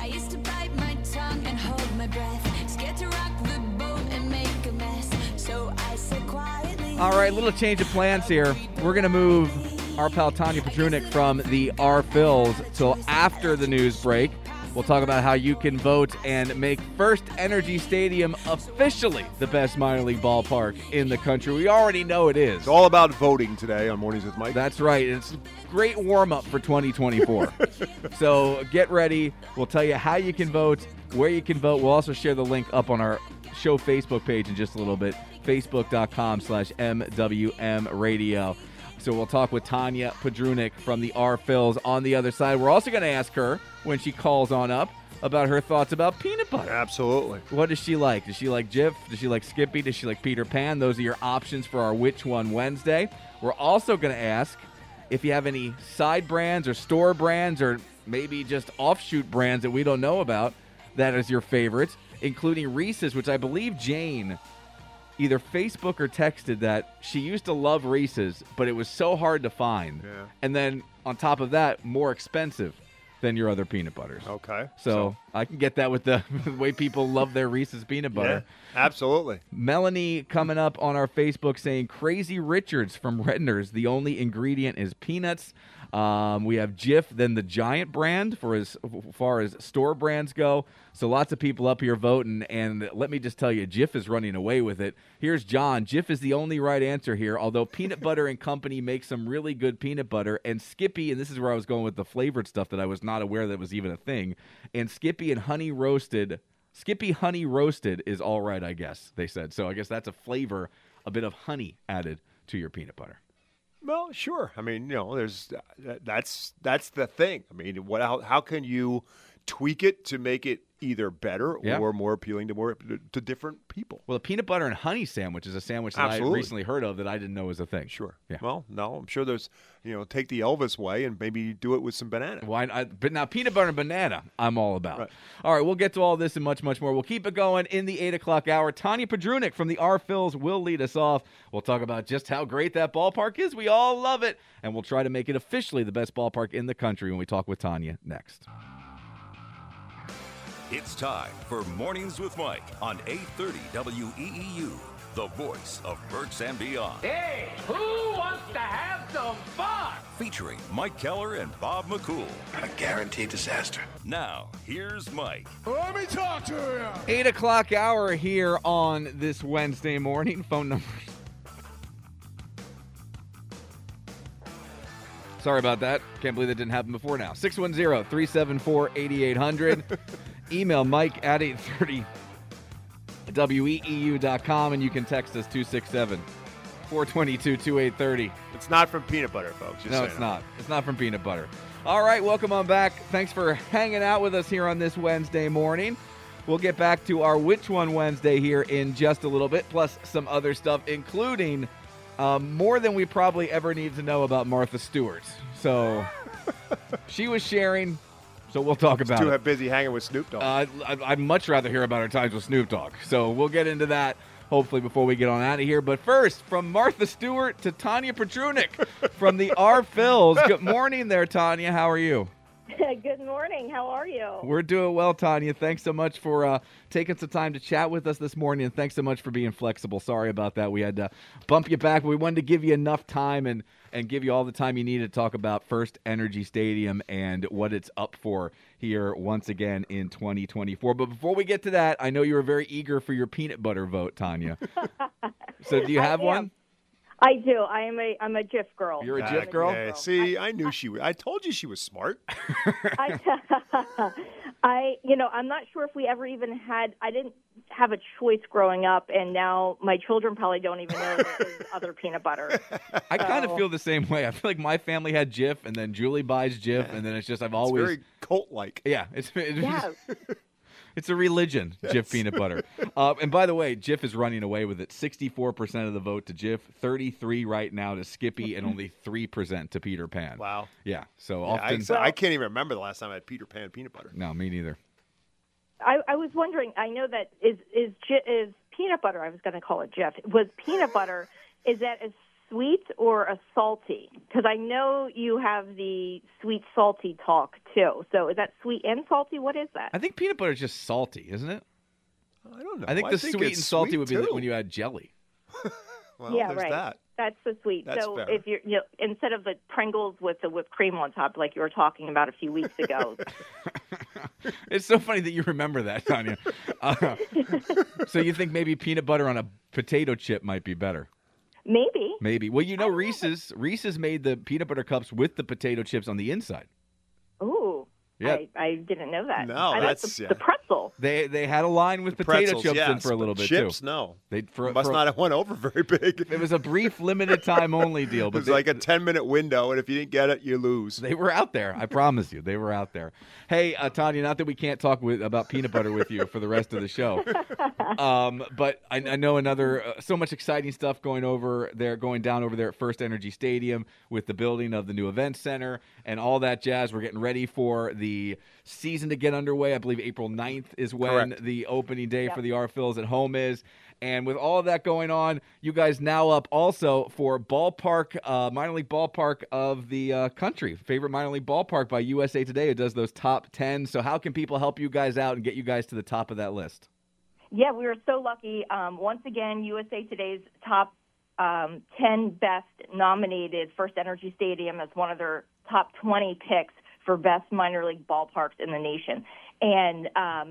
I used to bite my tongue and hold my breath, scared to rock the boat and make a mess, so I said quietly. All right, little change of plans here. We're going to move our pal Tanya Petrunik from the R. Phils till after the news break. We'll talk about how you can vote and make First Energy Stadium officially the best minor league ballpark in the country. We already know it is. It's all about voting today on Mornings with Mike. That's right. It's a great warm-up for 2024. So get ready. We'll tell you how you can vote, where you can vote. We'll also share the link up on our show Facebook page in just a little bit, facebook.com/MWM Radio. So we'll talk with Tanya Petrunik from the R. Phils on the other side. We're also going to ask her when she calls on up about her thoughts about peanut butter. Absolutely. What does she like? Does she like Jif? Does she like Skippy? Does she like Peter Pan? Those are your options for our Which One Wednesday. We're also going to ask if you have any side brands or store brands or maybe just offshoot brands that we don't know about that is your favorites, including Reese's, which I believe Jane either Facebook or texted that she used to love Reese's, but it was so hard to find. Yeah. And then on top of that, more expensive than your other peanut butters. Okay. So I can get that with the way people love their Reese's peanut butter. Yeah, absolutely. Melanie coming up on our Facebook saying, Crazy Richards from Redner's, the only ingredient is peanuts. We have Jif, then the Giant brand for as far as store brands go. So lots of people up here voting, and let me just tell you, Jif is running away with it. Here's John. Jif is the only right answer here, although Peanut Butter and Company makes some really good peanut butter, and Skippy, and this is where I was going with the flavored stuff that I was not aware that was even a thing, and Skippy and Honey Roasted. Skippy Honey Roasted is all right, I guess, they said. So I guess that's a flavor, a bit of honey added to your peanut butter. Well, sure. I mean, you know, there's that's the thing. I mean, what how can you tweak it to make it either better or more appealing to different people? Well, the peanut butter and honey sandwich is a sandwich that I recently heard of that I didn't know was a thing. Sure. Yeah. Well, no, I'm sure there's, you know, take the Elvis way and maybe do it with some banana. Why? But now peanut butter and banana, I'm all about. Right. All right, we'll get to all this and much, much more. We'll keep it going in the 8 o'clock hour. Tanya Petrunik from the R Phils will lead us off. We'll talk about just how great that ballpark is. We all love it, and we'll try to make it officially the best ballpark in the country when we talk with Tanya next. It's time for Mornings with Mike on 830 WEEU, the voice of Berks and beyond. Hey, who wants to have some fun? Featuring Mike Keller and Bob McCool. A guaranteed disaster. Now, here's Mike. Let me talk to you. 8 o'clock hour here on this Wednesday morning. Phone numbers. Sorry about that. Can't believe that didn't happen before now. 610-374-8800. Email Mike at 830weeu.com, and you can text us 267-422-2830. It's not from peanut butter, folks. No, it's not. It's not from peanut butter. All right, welcome on back. Thanks for hanging out with us here on this Wednesday morning. We'll get back to our Which One Wednesday here in just a little bit, plus some other stuff, including more than we probably ever need to know about Martha Stewart. So she was sharing... So we'll talk about it. Too busy hanging with Snoop Dogg. I'd much rather hear about our times with Snoop Dogg. So we'll get into that, hopefully, before we get on out of here. But first, from Martha Stewart to Tanya Petrunik from the R Phils. Good morning there, Tanya. How are you? Good morning. How are you? We're doing well, Tanya. Thanks so much for taking some time to chat with us this morning, and thanks so much for being flexible. Sorry about that. We had to bump you back. We wanted to give you enough time and give you all the time you need to talk about First Energy Stadium and what it's up for here once again in 2024. But before we get to that, I know you were very eager for your peanut butter vote, Tanya. So do you have one? I do. I'm a Jif girl. You're a Jif girl? Yeah. See, I knew she was. I told you she was smart. I'm not sure if we ever even had, I didn't have a choice growing up, and now my children probably don't even know there's other peanut butter. I kind of feel the same way. I feel like my family had Jif, and then Julie buys Jif, and then it's just, it's very cult-like. Yeah. It's a religion, yes. Jif peanut butter. And by the way, Jif is running away with it. 64% of the vote to Jif, 33 right now to Skippy, and only 3% to Peter Pan. Wow. Yeah. So often. I can't even remember the last time I had Peter Pan peanut butter. No, me neither. I was wondering, I know that is peanut butter, I was going to call it Jif, was peanut butter, is that a sweet or a salty? Because I know you have the sweet salty talk too. So is that sweet and salty? What is that? I think peanut butter is just salty, isn't it? I don't know. I think I think sweet and salty sweet would be when you add jelly. Well, yeah, right. That. That's the sweet. That's so fair. If you know, instead of the Pringles with the whipped cream on top, like you were talking about a few weeks ago. It's so funny that you remember that, Tanya. So you think maybe peanut butter on a potato chip might be better? Maybe. Well, you know, Reese's made the peanut butter cups with the potato chips on the inside. Ooh. Yeah. I didn't know that. No, the pretzel. They had a line with potato chips in for a little bit, chips, too. Chips, no. They must not have went over very big. It was a brief, limited time only deal. But it was like a 10-minute window, and if you didn't get it, you lose. They were out there. I promise you. They were out there. Hey, Tanya, not that we can't talk about peanut butter with you for the rest of the show. But I know so much exciting stuff going down over there at First Energy Stadium with the building of the new event center and all that jazz. We're getting ready for the season to get underway. I believe April 9th is when the opening day for the R Phils at home is. And with all of that going on, you guys now up also for minor league ballpark of the country. Favorite minor league ballpark by USA Today. It does those top 10. So how can people help you guys out and get you guys to the top of that list? Yeah, we were so lucky. Once again, USA Today's top 10 best nominated First Energy Stadium as one of their top 20 picks for best minor league ballparks in the nation. And,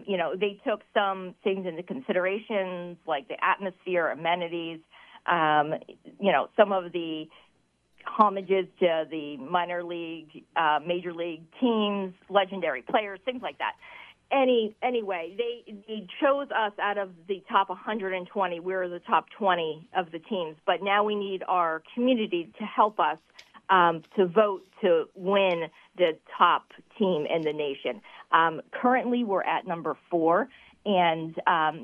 you know, they took some things into consideration, like the atmosphere, amenities, you know, some of the homages to the minor league, major league teams, legendary players, things like that. Anyway, they chose us out of the top 120. We're the top 20 of the teams. But now we need our community to help us to vote to win the top team in the nation. Currently, we're at number 4. And,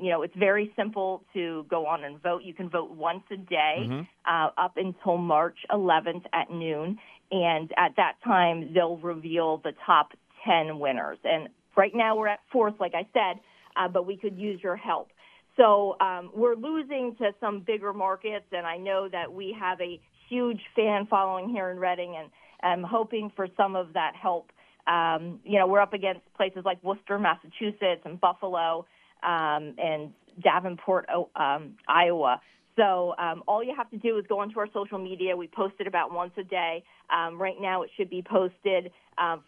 you know, it's very simple to go on and vote. You can vote once a day up until March 11th at noon. And at that time, they'll reveal the top 10 winners. And right now we're at 4th, like I said, but we could use your help. So we're losing to some bigger markets, and I know that we have a huge fan following here in Reading, and I'm hoping for some of that help. You know, we're up against places like Worcester, Massachusetts, and Buffalo, and Davenport, Iowa. So all you have to do is go onto our social media. We post it about once a day. Right now it should be posted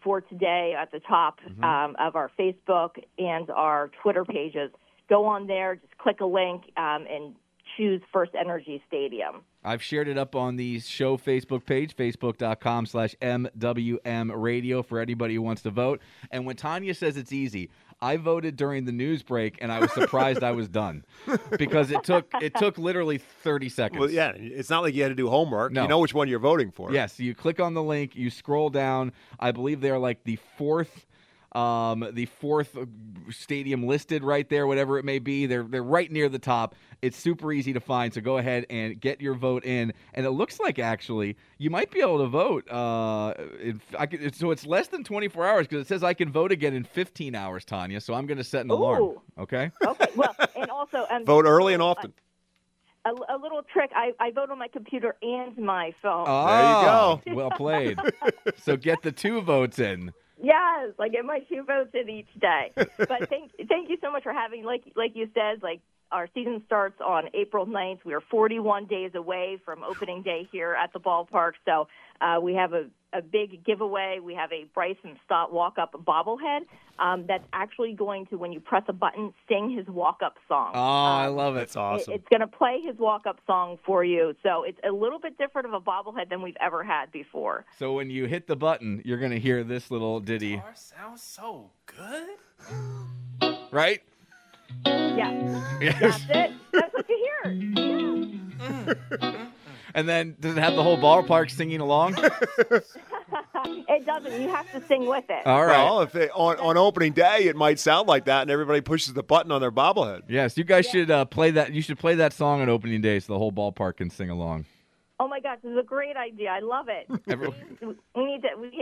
for today at the top of our Facebook and our Twitter pages. Go on there, just click a link, and choose First Energy Stadium. I've shared it up on the show Facebook page, facebook.com/MWM Radio, for anybody who wants to vote. And when Tanya says it's easy, I voted during the news break, and I was surprised I was done because it took literally 30 seconds. Well, yeah, it's not like you had to do homework. No. You know which one you're voting for. Yes, you click on the link, you scroll down. I believe they're like the fourth stadium listed right there, whatever it may be. They're right near the top. It's super easy to find, so go ahead and get your vote in. And it looks like, actually, you might be able to vote. So it's less than 24 hours because it says I can vote again in 15 hours, Tanya, so I'm going to set an alarm. Okay? Okay, well, and also... vote early and often. A little trick. I vote on my computer and my phone. Oh, there you go. Well played. So get the 2 votes in. Yes, I get my 2 votes in each day. But thank you so much for having, like you said, like our season starts on April 9th. We are 41 days away from opening day here at the ballpark. So we have a big giveaway. We have a Bryce and Stott walk-up bobblehead that's actually going to, when you press a button, sing his walk-up song. Oh, I love it. It's awesome. It's going to play his walk-up song for you. So it's a little bit different of a bobblehead than we've ever had before. So when you hit the button, you're going to hear this little ditty. Guitar sounds so good. Right? Yeah. Yes. That's it. That's what you hear. Yeah. And then, does it have the whole ballpark singing along? It doesn't. You have to sing with it. All right. Well, if they, on opening day, it might sound like that, and everybody pushes the button on their bobblehead. Yes, you guys should play that. You should play that song on opening day so the whole ballpark can sing along. Oh, my gosh, this is a great idea. I love it. We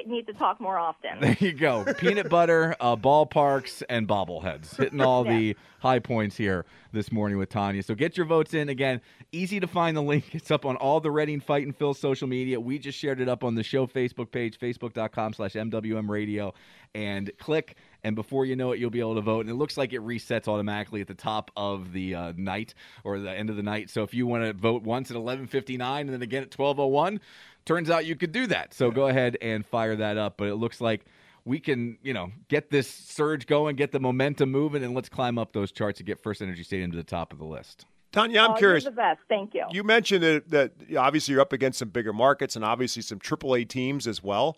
need to talk more often. There you go. Peanut butter, ballparks, and bobbleheads. Hitting all the high points here this morning with Tanya. So get your votes in. Again, easy to find the link. It's up on all the Reading Fightin' Phils social media. We just shared it up on the show Facebook page, facebook.com/MWM Radio. And click, and before you know it, you'll be able to vote. And it looks like it resets automatically at the top of the night or the end of the night. So if you want to vote once at 11:59 and then again at 12:01, turns out you could do that. So go ahead and fire that up. But it looks like we can, you know, get this surge going, get the momentum moving, and let's climb up those charts and get First Energy Stadium to the top of the list. Tanya, I'm curious. You're the best. Thank you. You mentioned that obviously you're up against some bigger markets and obviously some AAA teams as well.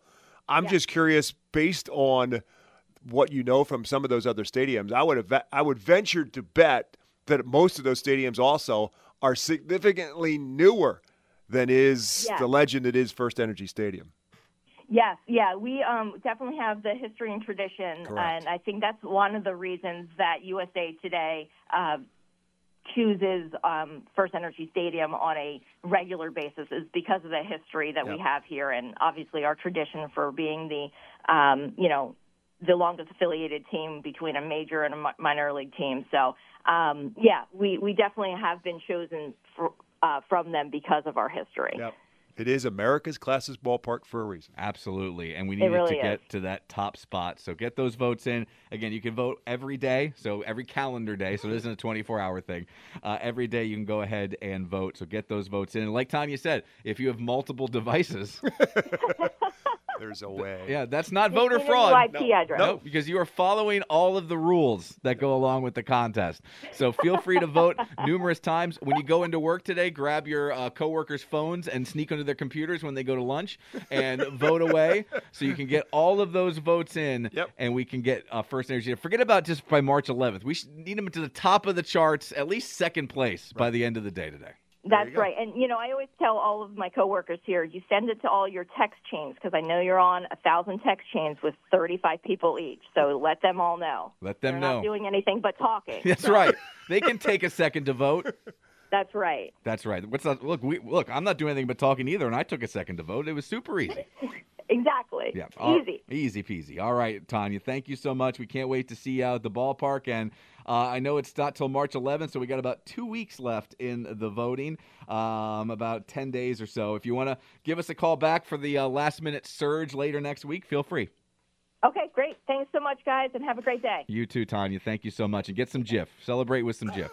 I'm just curious, based on what you know from some of those other stadiums, I would venture to bet that most of those stadiums also are significantly newer than is the legend that is First Energy Stadium. Yes, we definitely have the history and tradition. Correct. And I think that's one of the reasons that USA Today chooses First Energy Stadium on a regular basis is because of the history that we have here, and obviously our tradition for being the, you know, the longest affiliated team between a major and a minor league team. So, we definitely have been chosen from them because of our history. Yep. It is America's classiest ballpark for a reason. Absolutely, and we needed to get to that top spot. So get those votes in. Again, you can vote every day, so every calendar day, so it isn't a 24-hour thing. Every day you can go ahead and vote, so get those votes in. And like Tanya said, if you have multiple devices... There's a way. Yeah, that's not voter fraud. No, because you are following all of the rules that go along with the contest. So feel free to vote numerous times. When you go into work today, grab your coworkers' phones and sneak under their computers when they go to lunch and vote away so you can get all of those votes in and we can get First Energy. Forget about just by March 11th. We should need them to the top of the charts, at least second place by the end of the day today. That's right. And, you know, I always tell all of my coworkers here, you send it to all your text chains because I know you're on 1,000 text chains with 35 people each. So let them all know. Let them know. They're not doing anything but talking. That's right. They can take a second to vote. That's right. That's right. What's that? Look, look, I'm not doing anything but talking either, and I took a second to vote. It was super easy. Exactly. Yeah. Easy. Easy peasy. All right, Tanya, thank you so much. We can't wait to see you out at the ballpark. And I know it's not till March 11th, so we got about 2 weeks left in the voting, about 10 days or so. If you want to give us a call back for the last-minute surge later next week, feel free. Okay, great. Thanks so much, guys, and have a great day. You too, Tanya. Thank you so much. And get some Jif. Celebrate with some Jif.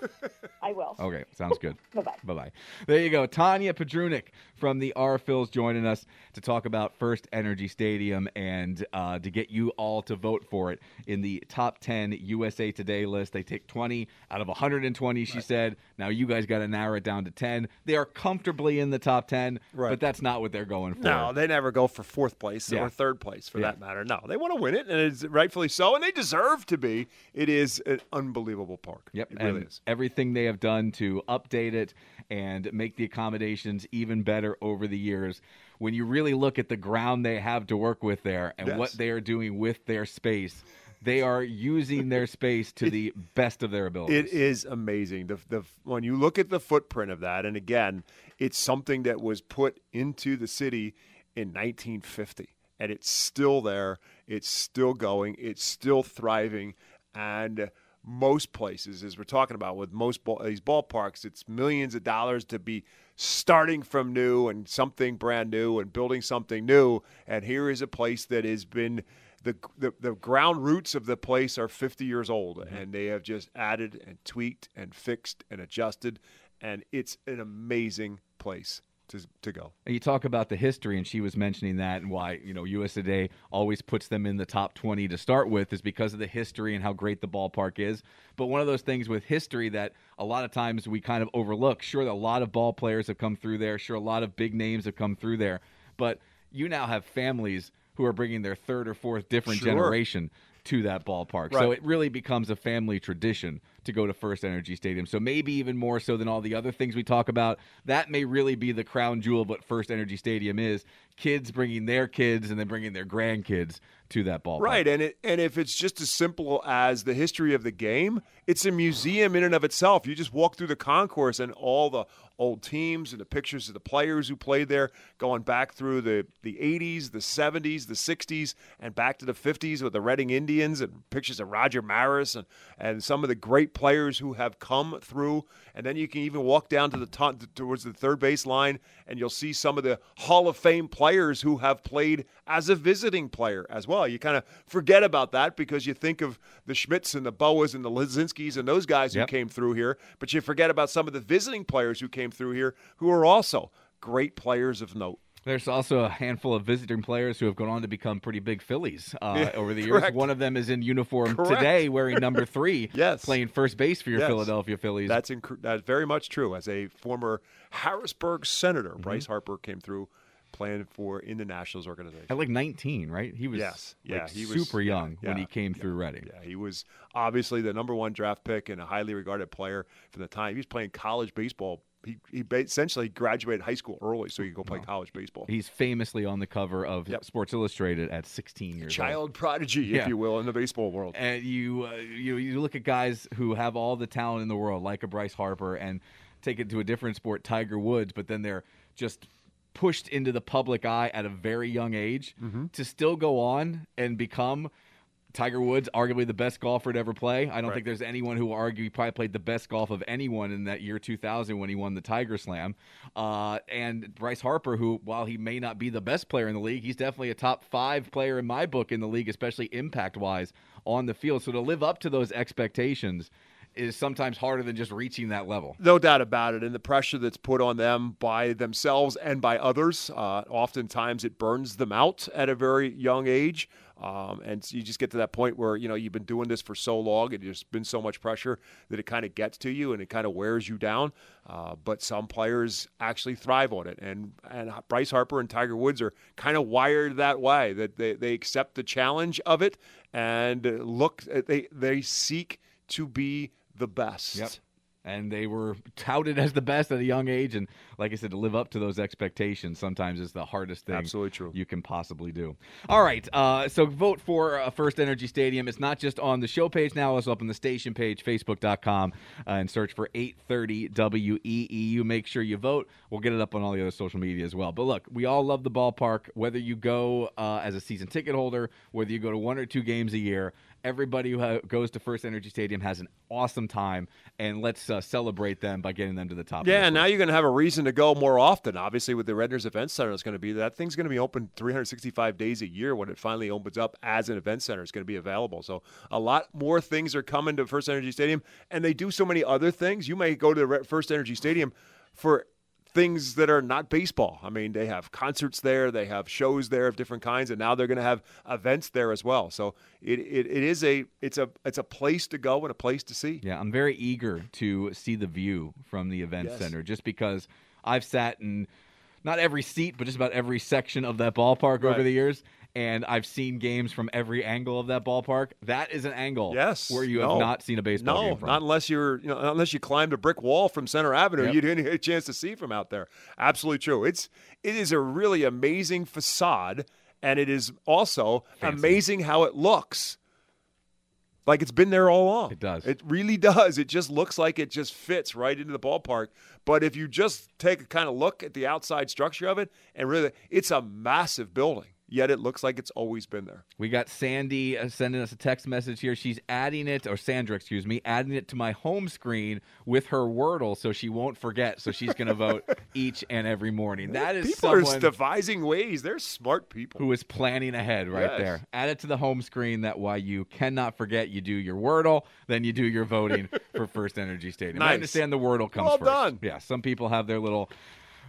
I will. Okay, sounds good. Bye-bye. Bye-bye. There you go. Tanya Petrunik from the RPhils joining us to talk about First Energy Stadium and to get you all to vote for it in the top 10 USA Today list. They take 20 out of 120, she said. Now you guys got to narrow it down to 10. They are comfortably in the top 10, but that's not what they're going for. No, they never go for fourth place or third place for that matter. No, they want to win it, and it's rightfully so, and they deserve to be. It is an unbelievable park. Yep, it really is. Everything they have done to update it and make the accommodations even better over the years. When you really look at the ground they have to work with there and what they are doing with their space, they are using their space to the best of their ability. It is amazing. When you look at the footprint of that, and again, it's something that was put into the city in 1950. And it's still there, it's still going, it's still thriving, and most places, as we're talking about with most these ballparks, it's millions of dollars to be starting from new and something brand new and building something new, and here is a place that has been the ground roots of the place are 50 years old, and they have just added and tweaked and fixed and adjusted, and it's an amazing place to go. And you talk about the history, and she was mentioning that, and why, you know, USA Today always puts them in the top 20 to start with is because of the history and how great the ballpark is. But one of those things with history that a lot of times we kind of overlook. Sure, a lot of ball players have come through there. Sure, a lot of big names have come through there. But you now have families who are bringing their third or fourth different generation to that ballpark. So it really becomes a family tradition to go to First Energy Stadium. So maybe even more so than all the other things we talk about, that may really be the crown jewel of what First Energy Stadium is. Kids bringing their kids and then bringing their grandkids to that ballpark. Right, and if it's just as simple as the history of the game, it's a museum in and of itself. You just walk through the concourse and all the old teams and the pictures of the players who played there going back through the 80s, the 70s, the 60s, and back to the 50s with the Reading Indians and pictures of Roger Maris and some of the great players who have come through. And then you can even walk down to the top, towards the third base line, and you'll see some of the Hall of Fame players who have played as a visiting player as well. You kind of forget about that because you think of the Schmitz and the Boas and the Lizinskis and those guys who came through here, but you forget about some of the visiting players who came through here who are also great players of note. There's also a handful of visiting players who have gone on to become pretty big Phillies over the years. One of them is in uniform today wearing number 3, playing first base for your Philadelphia Phillies. That's very much true. As a former Harrisburg Senator, Bryce Harper came through playing for in the Nationals organization. At like 19, right? He was he was super young when he came through Reading. Yeah, he was obviously the number 1 draft pick and a highly regarded player from the time. He was playing college baseball. He essentially graduated high school early so he could go play college baseball. He's famously on the cover of Sports Illustrated at 16 years old. Child prodigy, if you will, in the baseball world. And you look at guys who have all the talent in the world, like a Bryce Harper, and take it to a different sport, Tiger Woods, but then they're just pushed into the public eye at a very young age to still go on and become Tiger Woods, arguably the best golfer to ever play. I don't think there's anyone who will argue he probably played the best golf of anyone in that year 2000 when he won the Tiger Slam. And Bryce Harper, who, while he may not be the best player in the league, he's definitely a top 5 player in my book in the league, especially impact-wise on the field. So to live up to those expectations is sometimes harder than just reaching that level. No doubt about it. And the pressure that's put on them by themselves and by others, oftentimes it burns them out at a very young age. And you just get to that point where, you know, you've been doing this for so long and there's been so much pressure that it kind of gets to you and it kind of wears you down. But some players actually thrive on it. And Bryce Harper and Tiger Woods are kind of wired that way, that they accept the challenge of it and they seek to be the best. Yep. And they were touted as the best at a young age. And like I said, to live up to those expectations sometimes is the hardest thing you can possibly do. All right. So vote for First Energy Stadium. It's not just on the show page now. It's up on the station page, facebook.com, and search for 830 WEEU. Make sure you vote. We'll get it up on all the other social media as well. But look, we all love the ballpark. Whether you go as a season ticket holder, whether you go to one or two games a year, everybody who goes to First Energy Stadium has an awesome time, and let's celebrate them by getting them to the top. Yeah, and now you're going to have a reason to go more often. Obviously, with the Redner's Event Center, it's going to be that thing's going to be open 365 days a year when it finally opens up as an event center. It's going to be available. So a lot more things are coming to First Energy Stadium, and they do so many other things. You may go to the First Energy Stadium for things that are not baseball. I mean, they have concerts there, they have shows there of different kinds, and now they're going to have events there as well. So it's a place to go and a place to see. Yeah, I'm very eager to see the view from the event center, just because I've sat in not every seat, but just about every section of that ballpark over the years. And I've seen games from every angle of that ballpark. That is an angle where you have not seen a baseball game from. No, not unless you climbed a brick wall from Center Avenue. Yep. You didn't get a chance to see from out there. Absolutely true. It is a really amazing facade, and it is also amazing how it looks. Like it's been there all along. It does. It really does. It just looks like it just fits right into the ballpark. But if you just take a kind of look at the outside structure of it, and really, it's a massive building. Yet it looks like it's always been there. We got Sandy sending us a text message here. She's adding it to my home screen with her Wordle so she won't forget. So she's going to vote each and every morning. That is someone are devising ways. They're smart people. Who is planning ahead there. Add it to the home screen. That way you cannot forget. You do your Wordle, then you do your voting for First Energy Stadium. Nice. I understand the Wordle comes first. Well done. Yeah, some people have their little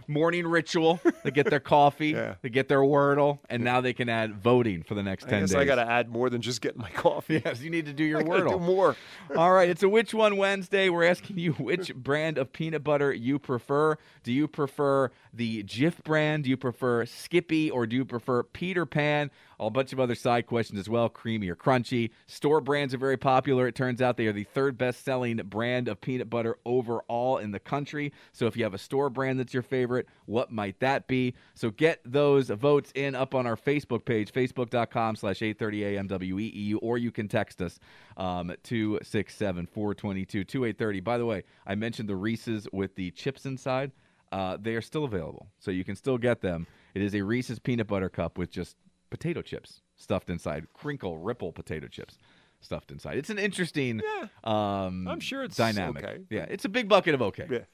morning ritual. They get their coffee, they get their Wordle, and now they can add voting for the next 10 days. I got to add more than just getting my coffee. Yes, you need to do your Wordle. Do more. All right, it's a Which One Wednesday. We're asking you which brand of peanut butter you prefer. Do you prefer the Jif brand? Do you prefer Skippy, or do you prefer Peter Pan? A bunch of other side questions as well, creamy or crunchy. Store brands are very popular. It turns out they are the third best-selling brand of peanut butter overall in the country. So if you have a store brand that's your favorite, what might that be? So get those votes in up on our Facebook page, facebook.com/830amweeu, or you can text us 267-422-2830. By the way, I mentioned the Reese's with the chips inside. They are still available, so you can still get them. It is a Reese's peanut butter cup with just potato chips stuffed inside, crinkle ripple potato chips stuffed inside. It's an interesting I'm sure it's dynamic. Okay. Yeah, it's a big bucket of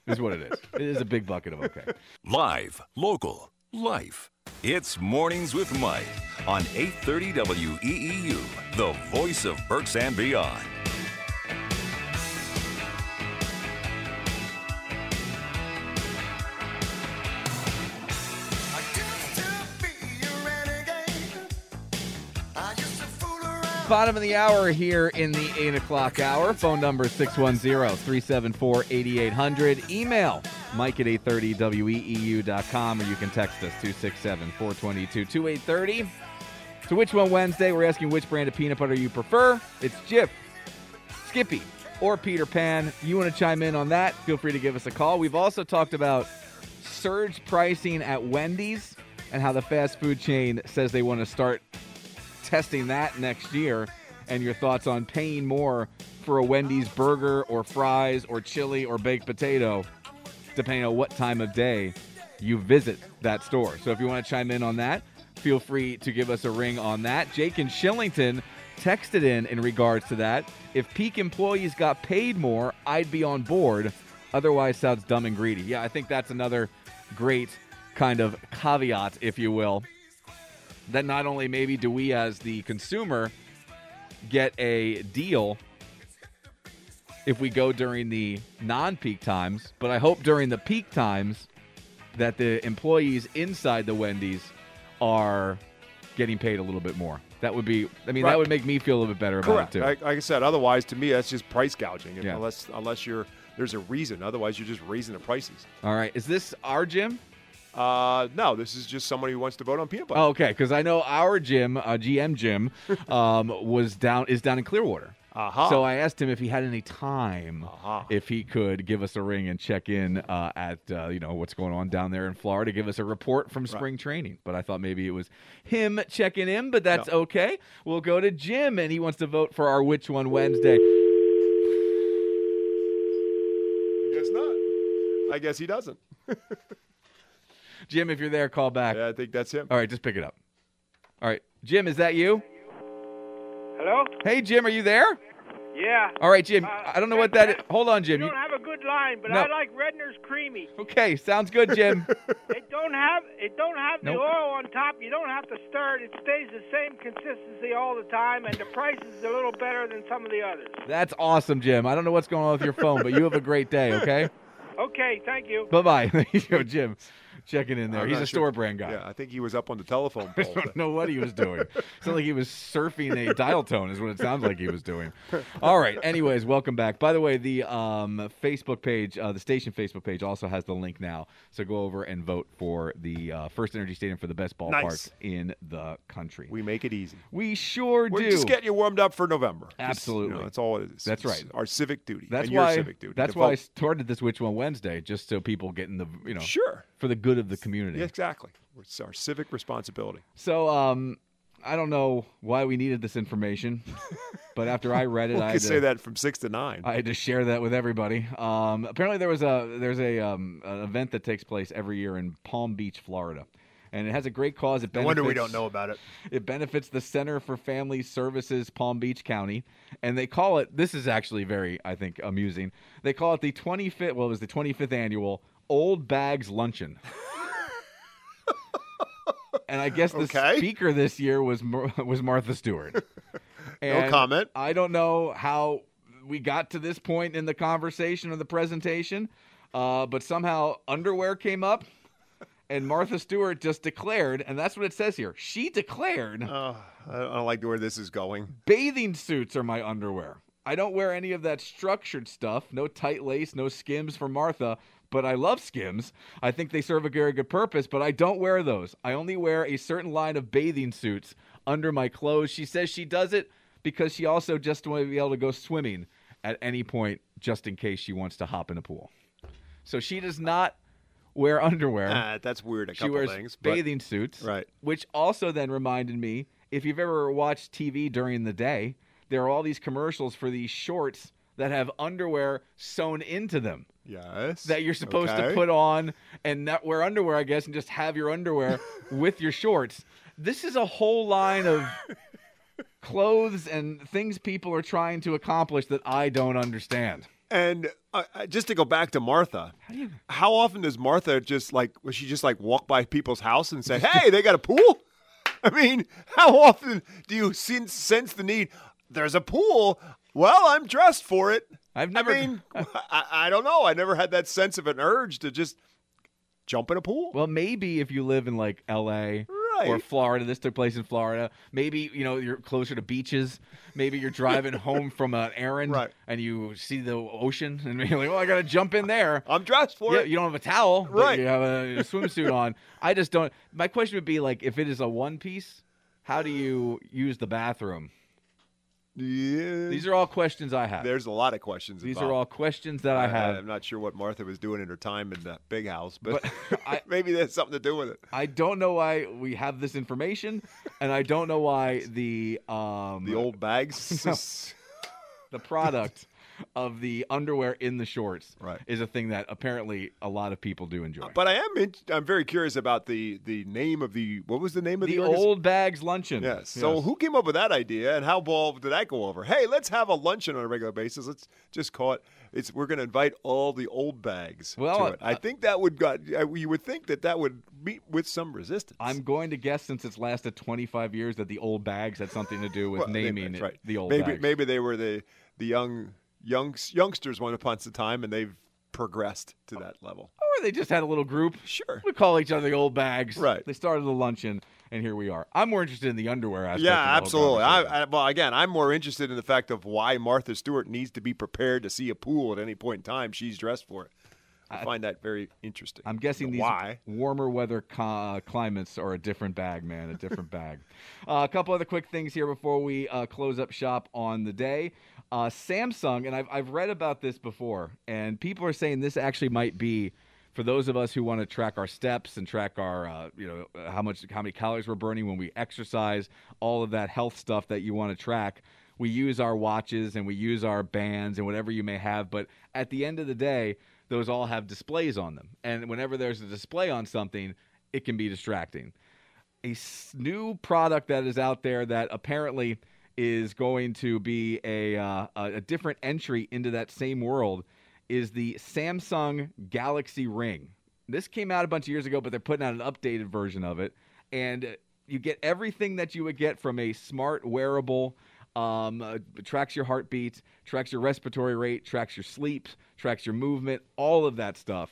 is what it is. It is a big bucket of okay. Live, local, life. It's Mornings with Mike on 830 WEEU, the voice of Berks and beyond. Bottom of the hour here in the 8 o'clock hour. Phone number 610-374-8800. Email mike at 830weeu.com, or you can text us 267-422-2830. So Which One Wednesday, we're asking which brand of peanut butter you prefer. It's Jif, Skippy, or Peter Pan. You want to chime in on that, feel free to give us a call. We've also talked about surge pricing at Wendy's and how the fast food chain says they want to start testing that next year, and your thoughts on paying more for a Wendy's burger or fries or chili or baked potato, depending on what time of day you visit that store. So if you want to chime in on that, feel free to give us a ring on that. Jake in Shillington texted in regards to that. If peak employees got paid more, I'd be on board. Otherwise, sounds dumb and greedy. Yeah, I think that's another great kind of caveat, if you will, that not only maybe do we as the consumer get a deal if we go during the non-peak times, but I hope during the peak times that the employees inside the Wendy's are getting paid a little bit more. That would be, I mean, right. That would make me feel a little bit better about it, too. Like I said, otherwise, to me, that's just price gouging. Yeah. Unless you're, there's a reason. Otherwise, you're just raising the prices. All right. Is this our gym? No, this is just somebody who wants to vote on peanut butter. Oh, okay, because I know our gym, GM Gym, is down in Clearwater. Uh-huh. So I asked him if he had any time, if he could give us a ring and check in at what's going on down there in Florida, give us a report from spring training. But I thought maybe it was him checking in, but that's okay. We'll go to Jim, and he wants to vote for our Which One Wednesday. I guess not. I guess he doesn't. Jim, if you're there, call back. Yeah, I think that's him. All right, just pick it up. All right. Jim, is that you? Hello? Hey, Jim, are you there? Yeah. All right, Jim, I don't know what that is. Hold on, Jim. You don't have a good line, but no. I like Redner's Creamy. Okay, sounds good, Jim. It don't have the oil on top. You don't have to stir it. It stays the same consistency all the time, and the price is a little better than some of the others. That's awesome, Jim. I don't know what's going on with your phone, but you have a great day, okay? Okay, thank you. Bye-bye. There you go, Jim. Checking in there. He's a store brand guy. Yeah, I think he was up on the telephone pole. I don't know what he was doing. It's not like he was surfing a dial tone is what it sounds like he was doing. All right. Anyways, welcome back. By the way, the Facebook page, the station Facebook page also has the link now. So go over and vote for the First Energy Stadium for the best ballpark in the country. We make it easy. We sure do. We're just getting you warmed up for November. Absolutely. Just, that's all it is. That's right. It's our civic duty. That's why I started this Which One Wednesday, just so people get in the, for the good of the community. Yeah, exactly. It's our civic responsibility. So I don't know why we needed this information, but after I read it, I could say that from 6 to 9. I had to share that with everybody. Apparently, there's an event that takes place every year in Palm Beach, Florida, and it has a great cause. No wonder we don't know about it. It benefits the Center for Family Services, Palm Beach County, and they call it. This is actually very, I think, amusing. They call it the 25th. Well, it was the 25th annual Old Bags Luncheon. And I guess the speaker this year was Martha Stewart. And no comment. I don't know how we got to this point in the conversation or the presentation, but somehow underwear came up, and Martha Stewart just declared, and that's what it says here, she declared. I don't like where this is going. Bathing suits are my underwear. I don't wear any of that structured stuff, no tight lace, no Skims for Martha. But I love Skims. I think they serve a very good purpose, but I don't wear those. I only wear a certain line of bathing suits under my clothes. She says she does it because she also just wants to be able to go swimming at any point just in case she wants to hop in a pool. So she does not wear underwear. That's weird, a couple things. She wears bathing suits, right. Which also then reminded me, if you've ever watched TV during the day, there are all these commercials for these shorts that have underwear sewn into them. Yes. That you're supposed to put on and not wear underwear, I guess, and just have your underwear with your shorts. This is a whole line of clothes and things people are trying to accomplish that I don't understand. And just to go back to Martha, how often does Martha just walk by people's house and say, hey, they got a pool? I mean, how often do you sense the need? There's a pool. Well, I'm dressed for it. I don't know. I never had that sense of an urge to just jump in a pool. Well, maybe if you live in like L.A. or Florida, this took place in Florida. Maybe, you're closer to beaches. Maybe you're driving home from an errand and you see the ocean and you're like, oh, I got to jump in there. I'm dressed for it. You don't have a towel, but you have a swimsuit on. I just don't. My question would be like, if it is a one piece, how do you use the bathroom? Yeah. These are all questions I have. There's a lot of questions. These are all questions that I have. I'm not sure what Martha was doing in her time in the big house, but maybe that's something to do with it. I don't know why we have this information, and I don't know why the old bags, the product of the underwear in the shorts is a thing that apparently a lot of people do enjoy. But I'm very curious about the name of the, what was the name of the Old Bags Luncheon. Yes. So who came up with that idea and how ball did that go over? Hey, let's have a luncheon on a regular basis. Let's just call it. We're going to invite all the old bags to it. I think that would you would think that would meet with some resistance. I'm going to guess since it's lasted 25 years that the old bags had something to do with naming the old bags. Maybe they were the young youngsters went upon a time, and they've progressed to that level. Or they just had a little group. Sure. We call each other the old bags. Right. They started the luncheon, and here we are. I'm more interested in the underwear aspect. Yeah, absolutely. Well, again, I'm more interested in the fact of why Martha Stewart needs to be prepared to see a pool at any point in time. She's dressed for it. I find that very interesting. I'm guessing these warmer weather climates are a different bag, man, a different bag. A couple other quick things here before we close up shop on the day. Samsung, and I've read about this before, and people are saying this actually might be for those of us who want to track our steps and track our, how many calories we're burning when we exercise, all of that health stuff that you want to track. We use our watches and we use our bands and whatever you may have, but at the end of the day, those all have displays on them. And whenever there's a display on something, it can be distracting. A new product that is out there that apparently is going to be a different entry into that same world is the Samsung Galaxy Ring. This came out a bunch of years ago, but they're putting out an updated version of it. And you get everything that you would get from a smart wearable. Tracks your heartbeat, tracks your respiratory rate, tracks your sleep, tracks your movement, all of that stuff,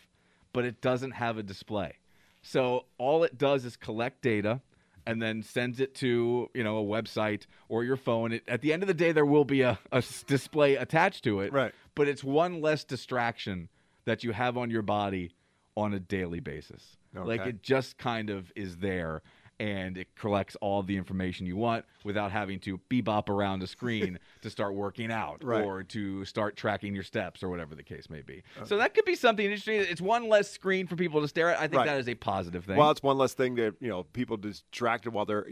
but it doesn't have a display. So all it does is collect data and then sends it to, a website or your phone. At the end of the day, there will be a display attached to it, right? But it's one less distraction that you have on your body on a daily basis. Okay. Like it just kind of is there. And it collects all the information you want without having to bebop around a screen to start working out or to start tracking your steps or whatever the case may be. Okay. So that could be something interesting. It's one less screen for people to stare at. I think that is a positive thing. Well, it's one less thing that, people distracted while they're,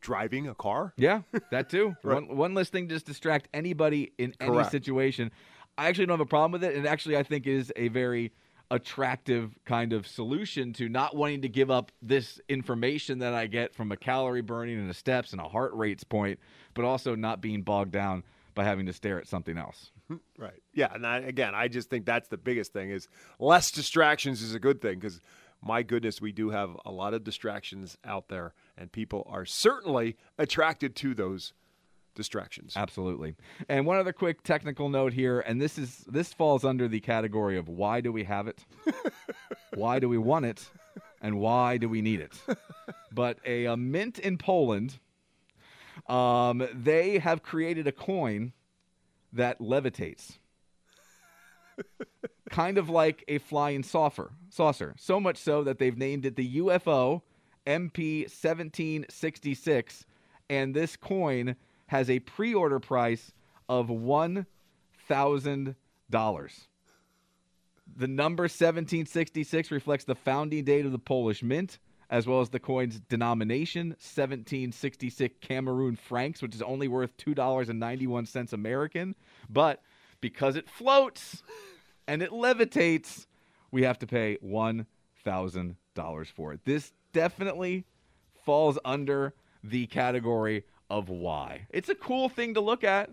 driving a car. Yeah, that too. One less thing to just distract anybody in any situation. I actually don't have a problem with it. And actually, I think is a very attractive kind of solution to not wanting to give up this information that I get from a calorie burning and the steps and a heart rates point, but also not being bogged down by having to stare at something else. Right. Yeah. And I just think that's the biggest thing is less distractions is a good thing because my goodness, we do have a lot of distractions out there and people are certainly attracted to those distractions. Absolutely. And one other quick technical note here, and this falls under the category of why do we have it? Why do we want it? And why do we need it? But a mint in Poland, they have created a coin that levitates. Kind of like a flying saucer. So much so that they've named it the UFO MP 1766, and this coin has a pre-order price of $1,000. The number 1766 reflects the founding date of the Polish mint, as well as the coin's denomination, 1766 Cameroon francs, which is only worth $2.91 American. But because it floats and it levitates, we have to pay $1,000 for it. This definitely falls under the category of why. It's a cool thing to look at,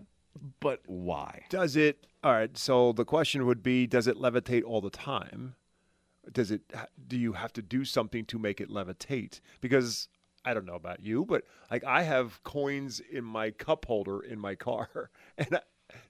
but why? Does it, all right, so the question would be, does it levitate all the time? Do you have to do something to make it levitate? Because I don't know about you, but like I have coins in my cup holder in my car. And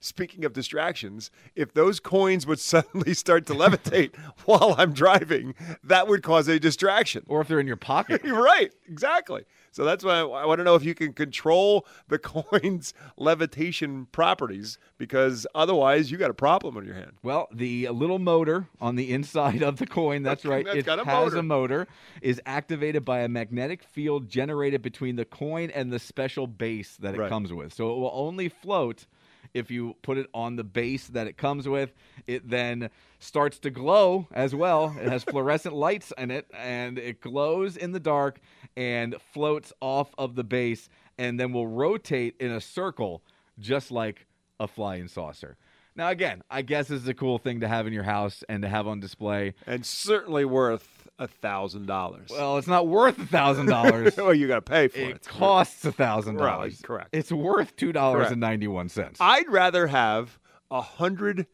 speaking of distractions, if those coins would suddenly start to levitate while I'm driving, that would cause a distraction. Or if they're in your pocket. Right, exactly. So that's why I want to know if you can control the coin's levitation properties, because otherwise you got a problem on your hand. Well, the little motor on the inside of the coin, that's right, it has a motor, is activated by a magnetic field generated between the coin and the special base that it comes with. So it will only float if you put it on the base that it comes with. It then starts to glow as well. It has fluorescent lights in it, and it glows in the dark and floats off of the base and then will rotate in a circle just like a flying saucer. Now, again, I guess this is a cool thing to have in your house and to have on display. And certainly worth $1,000. Well, it's not worth $1,000. Well, you got to pay for it. It costs $1,000. Right, correct. It's worth $2.91. I'd rather have 100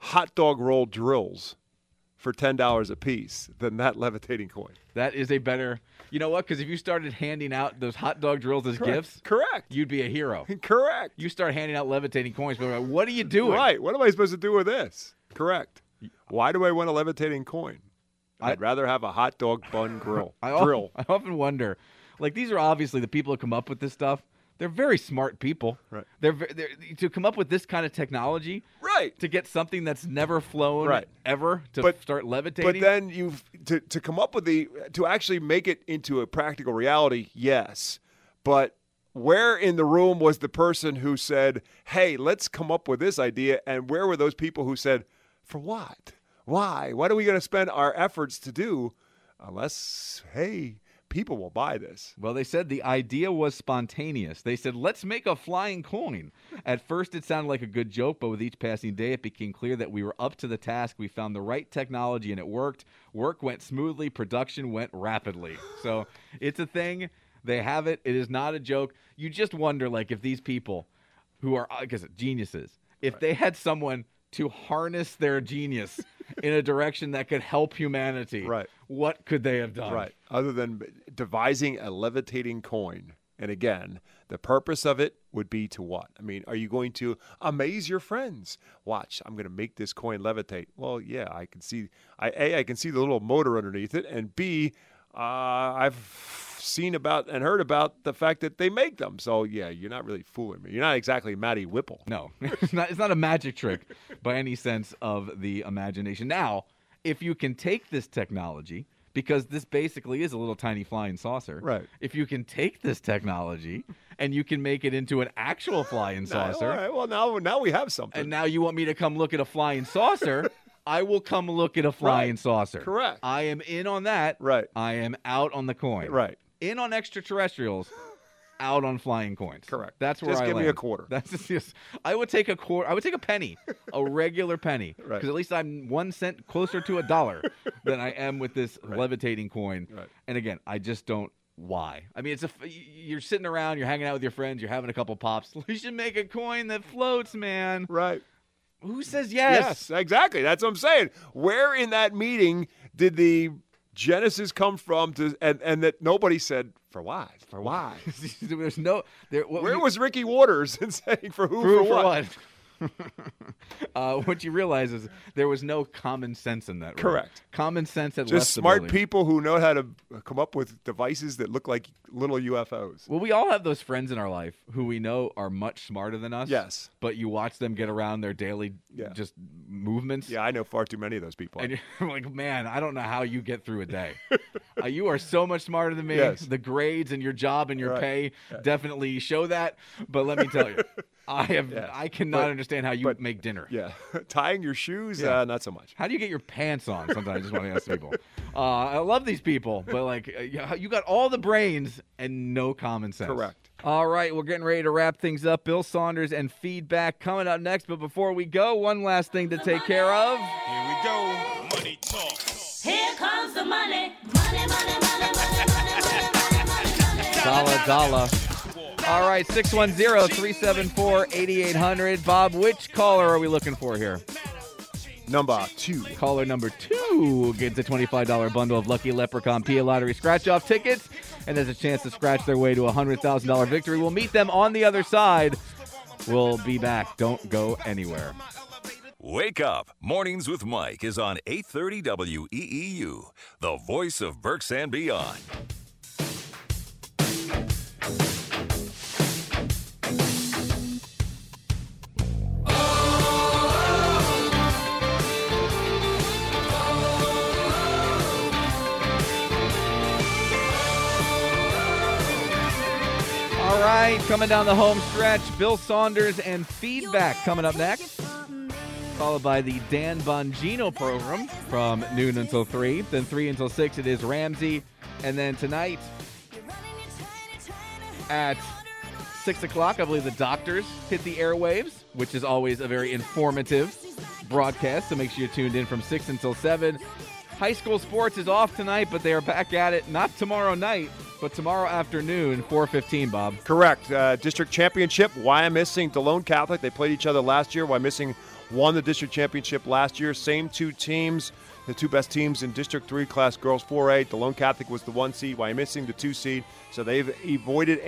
hot dog roll drills for $10 a piece than that levitating coin. That is a better, you know what? Because if you started handing out those hot dog drills as gifts, you'd be a hero. Correct. You start handing out levitating coins, people are like, what are you doing? Right. What am I supposed to do with this? Correct. Why do I want a levitating coin? I'd rather have a hot dog bun grill. I often wonder, like, these are obviously the people who come up with this stuff. They're very smart people. Right. They're to come up with this kind of technology. Right. To get something that's never flown ever start levitating. But then you've to come up with to actually make it into a practical reality. Yes. But where in the room was the person who said, "Hey, let's come up with this idea," and where were those people who said, "For what? Why? What are we going to spend our efforts to do unless, hey, people will buy this"? Well, they said the idea was spontaneous. They said, "Let's make a flying coin." At first, it sounded like a good joke, but with each passing day, it became clear that we were up to the task. We found the right technology, and it worked. Work went smoothly. Production went rapidly. So it's a thing. They have it. It is not a joke. You just wonder, like, if these people who are, I guess, geniuses, if they had someone to harness their genius in a direction that could help humanity, what could they have done? Right. Other than devising a levitating coin. And again, the purpose of it would be to what? I mean, are you going to amaze your friends? Watch, I'm going to make this coin levitate. Well, yeah, I can see. I can see the little motor underneath it. And B, I've seen about and heard about the fact that they make them. So, yeah, you're not really fooling me. You're not exactly Matty Whipple. No, it's not a magic trick by any sense of the imagination. Now, if you can take this technology, because this basically is a little tiny flying saucer. Right. If you can take this technology and you can make it into an actual flying saucer. All right, well, now we have something. And now you want me to come look at a flying saucer. I will come look at a flying saucer. Correct. I am in on that. Right. I am out on the coin. Right. In on extraterrestrials, out on flying coins. Correct. That's where I land. Just give me a quarter. That's just, I would take a quarter. I would take a penny, a regular penny, because at least I'm 1 cent closer to a dollar than I am with this levitating coin. Right. And again, I just don't. Why? I mean, you're sitting around, you're hanging out with your friends, you're having a couple pops. You should make a coin that floats, man. Right. Who says yes? Yes, exactly. That's what I'm saying. Where in that meeting did the genesis come from and that nobody said, "For why? For why?" There's no. Where was Ricky Waters in saying for who, for what? What you realize is there was no common sense in that. Correct. Room. Common sense had just smart people who know how to come up with devices that look like little UFOs. Well, we all have those friends in our life who we know are much smarter than us. Yes. But you watch them get around their daily just movements. Yeah, I know far too many of those people. And you're like, man, I don't know how you get through a day. You are so much smarter than me. Yes. The grades and your job and your pay definitely show that. But let me tell you. I cannot understand how you make dinner. Yeah. Tying your shoes, not so much. How do you get your pants on? Sometimes I just want to ask people. I love these people, but like you got all the brains and no common sense. Correct. All right, we're getting ready to wrap things up. Bill Saunders and feedback coming up next. But before we go, one last thing to take care of. Here we go. Money talk. Here comes the money. Money, money, money, money. Dollar, dollar. All right, 610-374-8800. Bob, which caller are we looking for here? Number 2. Caller number 2 gets a $25 bundle of Lucky Leprechaun PA Lottery scratch-off tickets and has a chance to scratch their way to a $100,000 victory. We'll meet them on the other side. We'll be back. Don't go anywhere. Wake up. Mornings with Mike is on 830 WEEU, the voice of Berks and beyond. All right, coming down the home stretch, Bill Saunders and feedback coming up next, followed by the Dan Bongino program from noon until 3, then 3 until 6 it is Ramsey, and then tonight at 6 o'clock, I believe the Doctors hit the airwaves, which is always a very informative broadcast, so make sure you're tuned in from 6 until 7. High school sports is off tonight, but they are back at it, not tomorrow night. But tomorrow afternoon, 4:15, Bob. Correct. District Championship, Wyomissing, DeLone Catholic. They played each other last year. Wyomissing won the District Championship last year. Same two teams, the two best teams in District 3, Class Girls 4A. DeLone Catholic was the 1 seed, Wyomissing the 2 seed. So they've avoided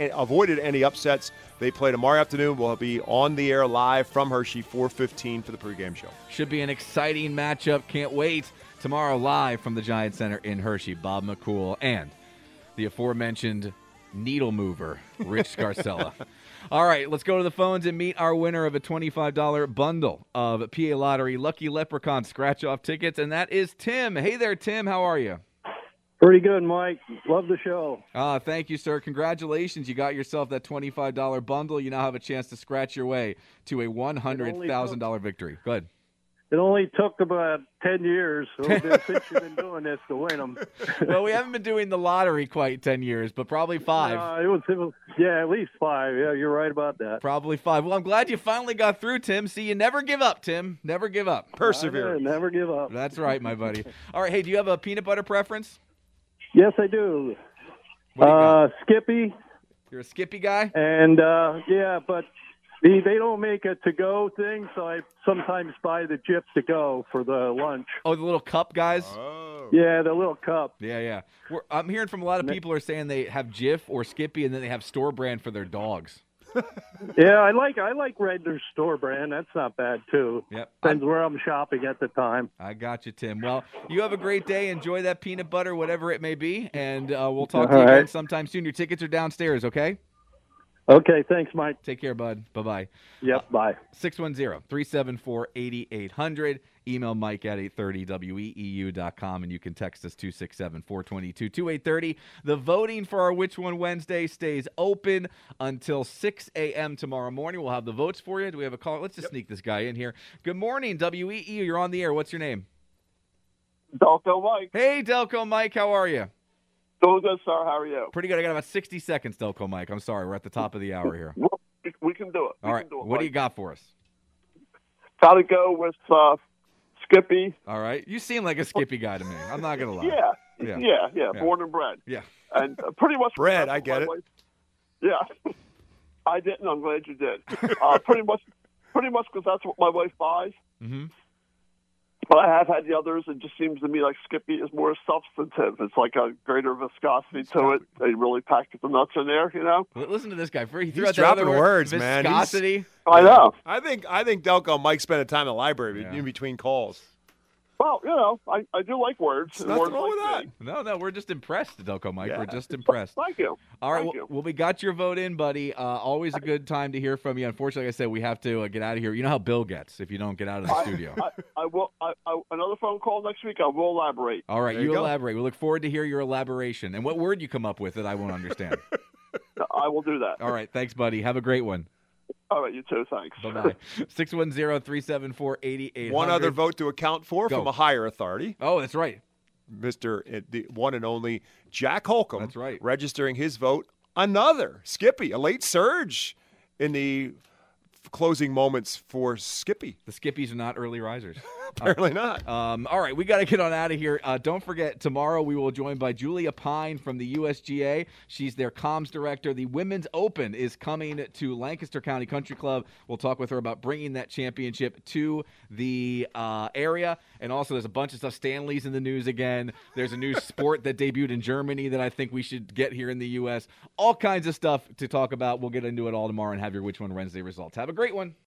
any upsets. They play tomorrow afternoon. We'll be on the air live from Hershey, 4:15 for the pregame show. Should be an exciting matchup. Can't wait. Tomorrow live from the Giant Center in Hershey, Bob McCool and the aforementioned needle mover, Rich Scarcella. All right, let's go to the phones and meet our winner of a $25 bundle of PA Lottery Lucky Leprechaun scratch-off tickets, and that is Tim. Hey there, Tim. How are you? Pretty good, Mike. Love the show. Thank you, sir. Congratulations. You got yourself that $25 bundle. You now have a chance to scratch your way to a $100,000 victory. Go ahead. It only took about 10 years since you've been doing this to win them. Well, we haven't been doing the lottery quite 10 years, but probably 5. It was at least 5. Yeah, you're right about that. Probably 5. Well, I'm glad you finally got through, Tim. See, you never give up, Tim. Never give up. Persevere. Never give up. That's right, my buddy. All right, hey, do you have a peanut butter preference? Yes, I do. Skippy. You're a Skippy guy? And, but... They don't make a to-go thing, so I sometimes buy the chips to go for the lunch. Oh, the little cup, guys? Oh. Yeah, the little cup. Yeah. I'm hearing from a lot of people are saying they have Jif or Skippy, and then they have store brand for their dogs. Yeah, I like Redner's store brand. That's not bad, too. Yep. Depends where I'm shopping at the time. I got you, Tim. Well, you have a great day. Enjoy that peanut butter, whatever it may be, and we'll talk to you again sometime soon. Your tickets are downstairs, okay? Okay, thanks, Mike. Take care, bud. Bye-bye. Yep, bye. 610-374-8800. Email Mike at 830weeu.com, and you can text us 267-422-2830. The voting for our Which One Wednesday stays open until 6 a.m. tomorrow morning. We'll have the votes for you. Do we have a call? Let's just sneak this guy in here. Good morning, WEEU. You're on the air. What's your name? Delco Mike. Hey, Delco Mike. How are you? Doing good, sir. How are you? Pretty good. I got about 60 seconds, Delco Mike. I'm sorry. We're at the top of the hour here. We can do it. All right. What do you got for us? Got to go with Skippy. All right. You seem like a Skippy guy to me. I'm not going to lie. Yeah. Born and bred. Yeah. And pretty much. Bred, I get it. Life. Yeah. I didn't. I'm glad you did. Pretty much because that's what my wife buys. Mm-hmm. But I have had the others. It just seems to me like Skippy is more substantive. It's like a greater viscosity to it. They really packed the nuts in there, you know? Listen to this guy. He's dropping words, man. Viscosity. I know. I think Delco Mike spent a time in the library in between calls. Well, you know, I do like words. There's nothing wrong with that. No, we're just impressed, Delco Mike. Yeah. We're just impressed. Thank you. All right, well, we got your vote in, buddy. Always a good time to hear from you. Unfortunately, like I said, we have to get out of here. You know how Bill gets if you don't get out of the studio. I will. Another phone call next week. I will elaborate. All right, you elaborate. We look forward to hear your elaboration. And what word you come up with that I won't understand. I will do that. All right, thanks, buddy. Have a great one. All right, you too. Thanks. Bye-bye. 610-374-8800. One other vote to account for from a higher authority. Oh, that's right. Mr. the one and only Jack Holcomb. That's right. Registering his vote. Another Skippy, a late surge in the closing moments for Skippy. The Skippies are not early risers. Apparently not. All right, we got to get on out of here. Don't forget, tomorrow we will join by Julia Pine from the USGA. She's their comms director. The Women's Open is coming to Lancaster County Country Club. We'll talk with her about bringing that championship to the area. And also there's a bunch of stuff. Stanley's in the news again. There's a new sport that debuted in Germany that I think we should get here in the U.S. All kinds of stuff to talk about. We'll get into it all tomorrow and have your Which One Wednesday results. Have a great one.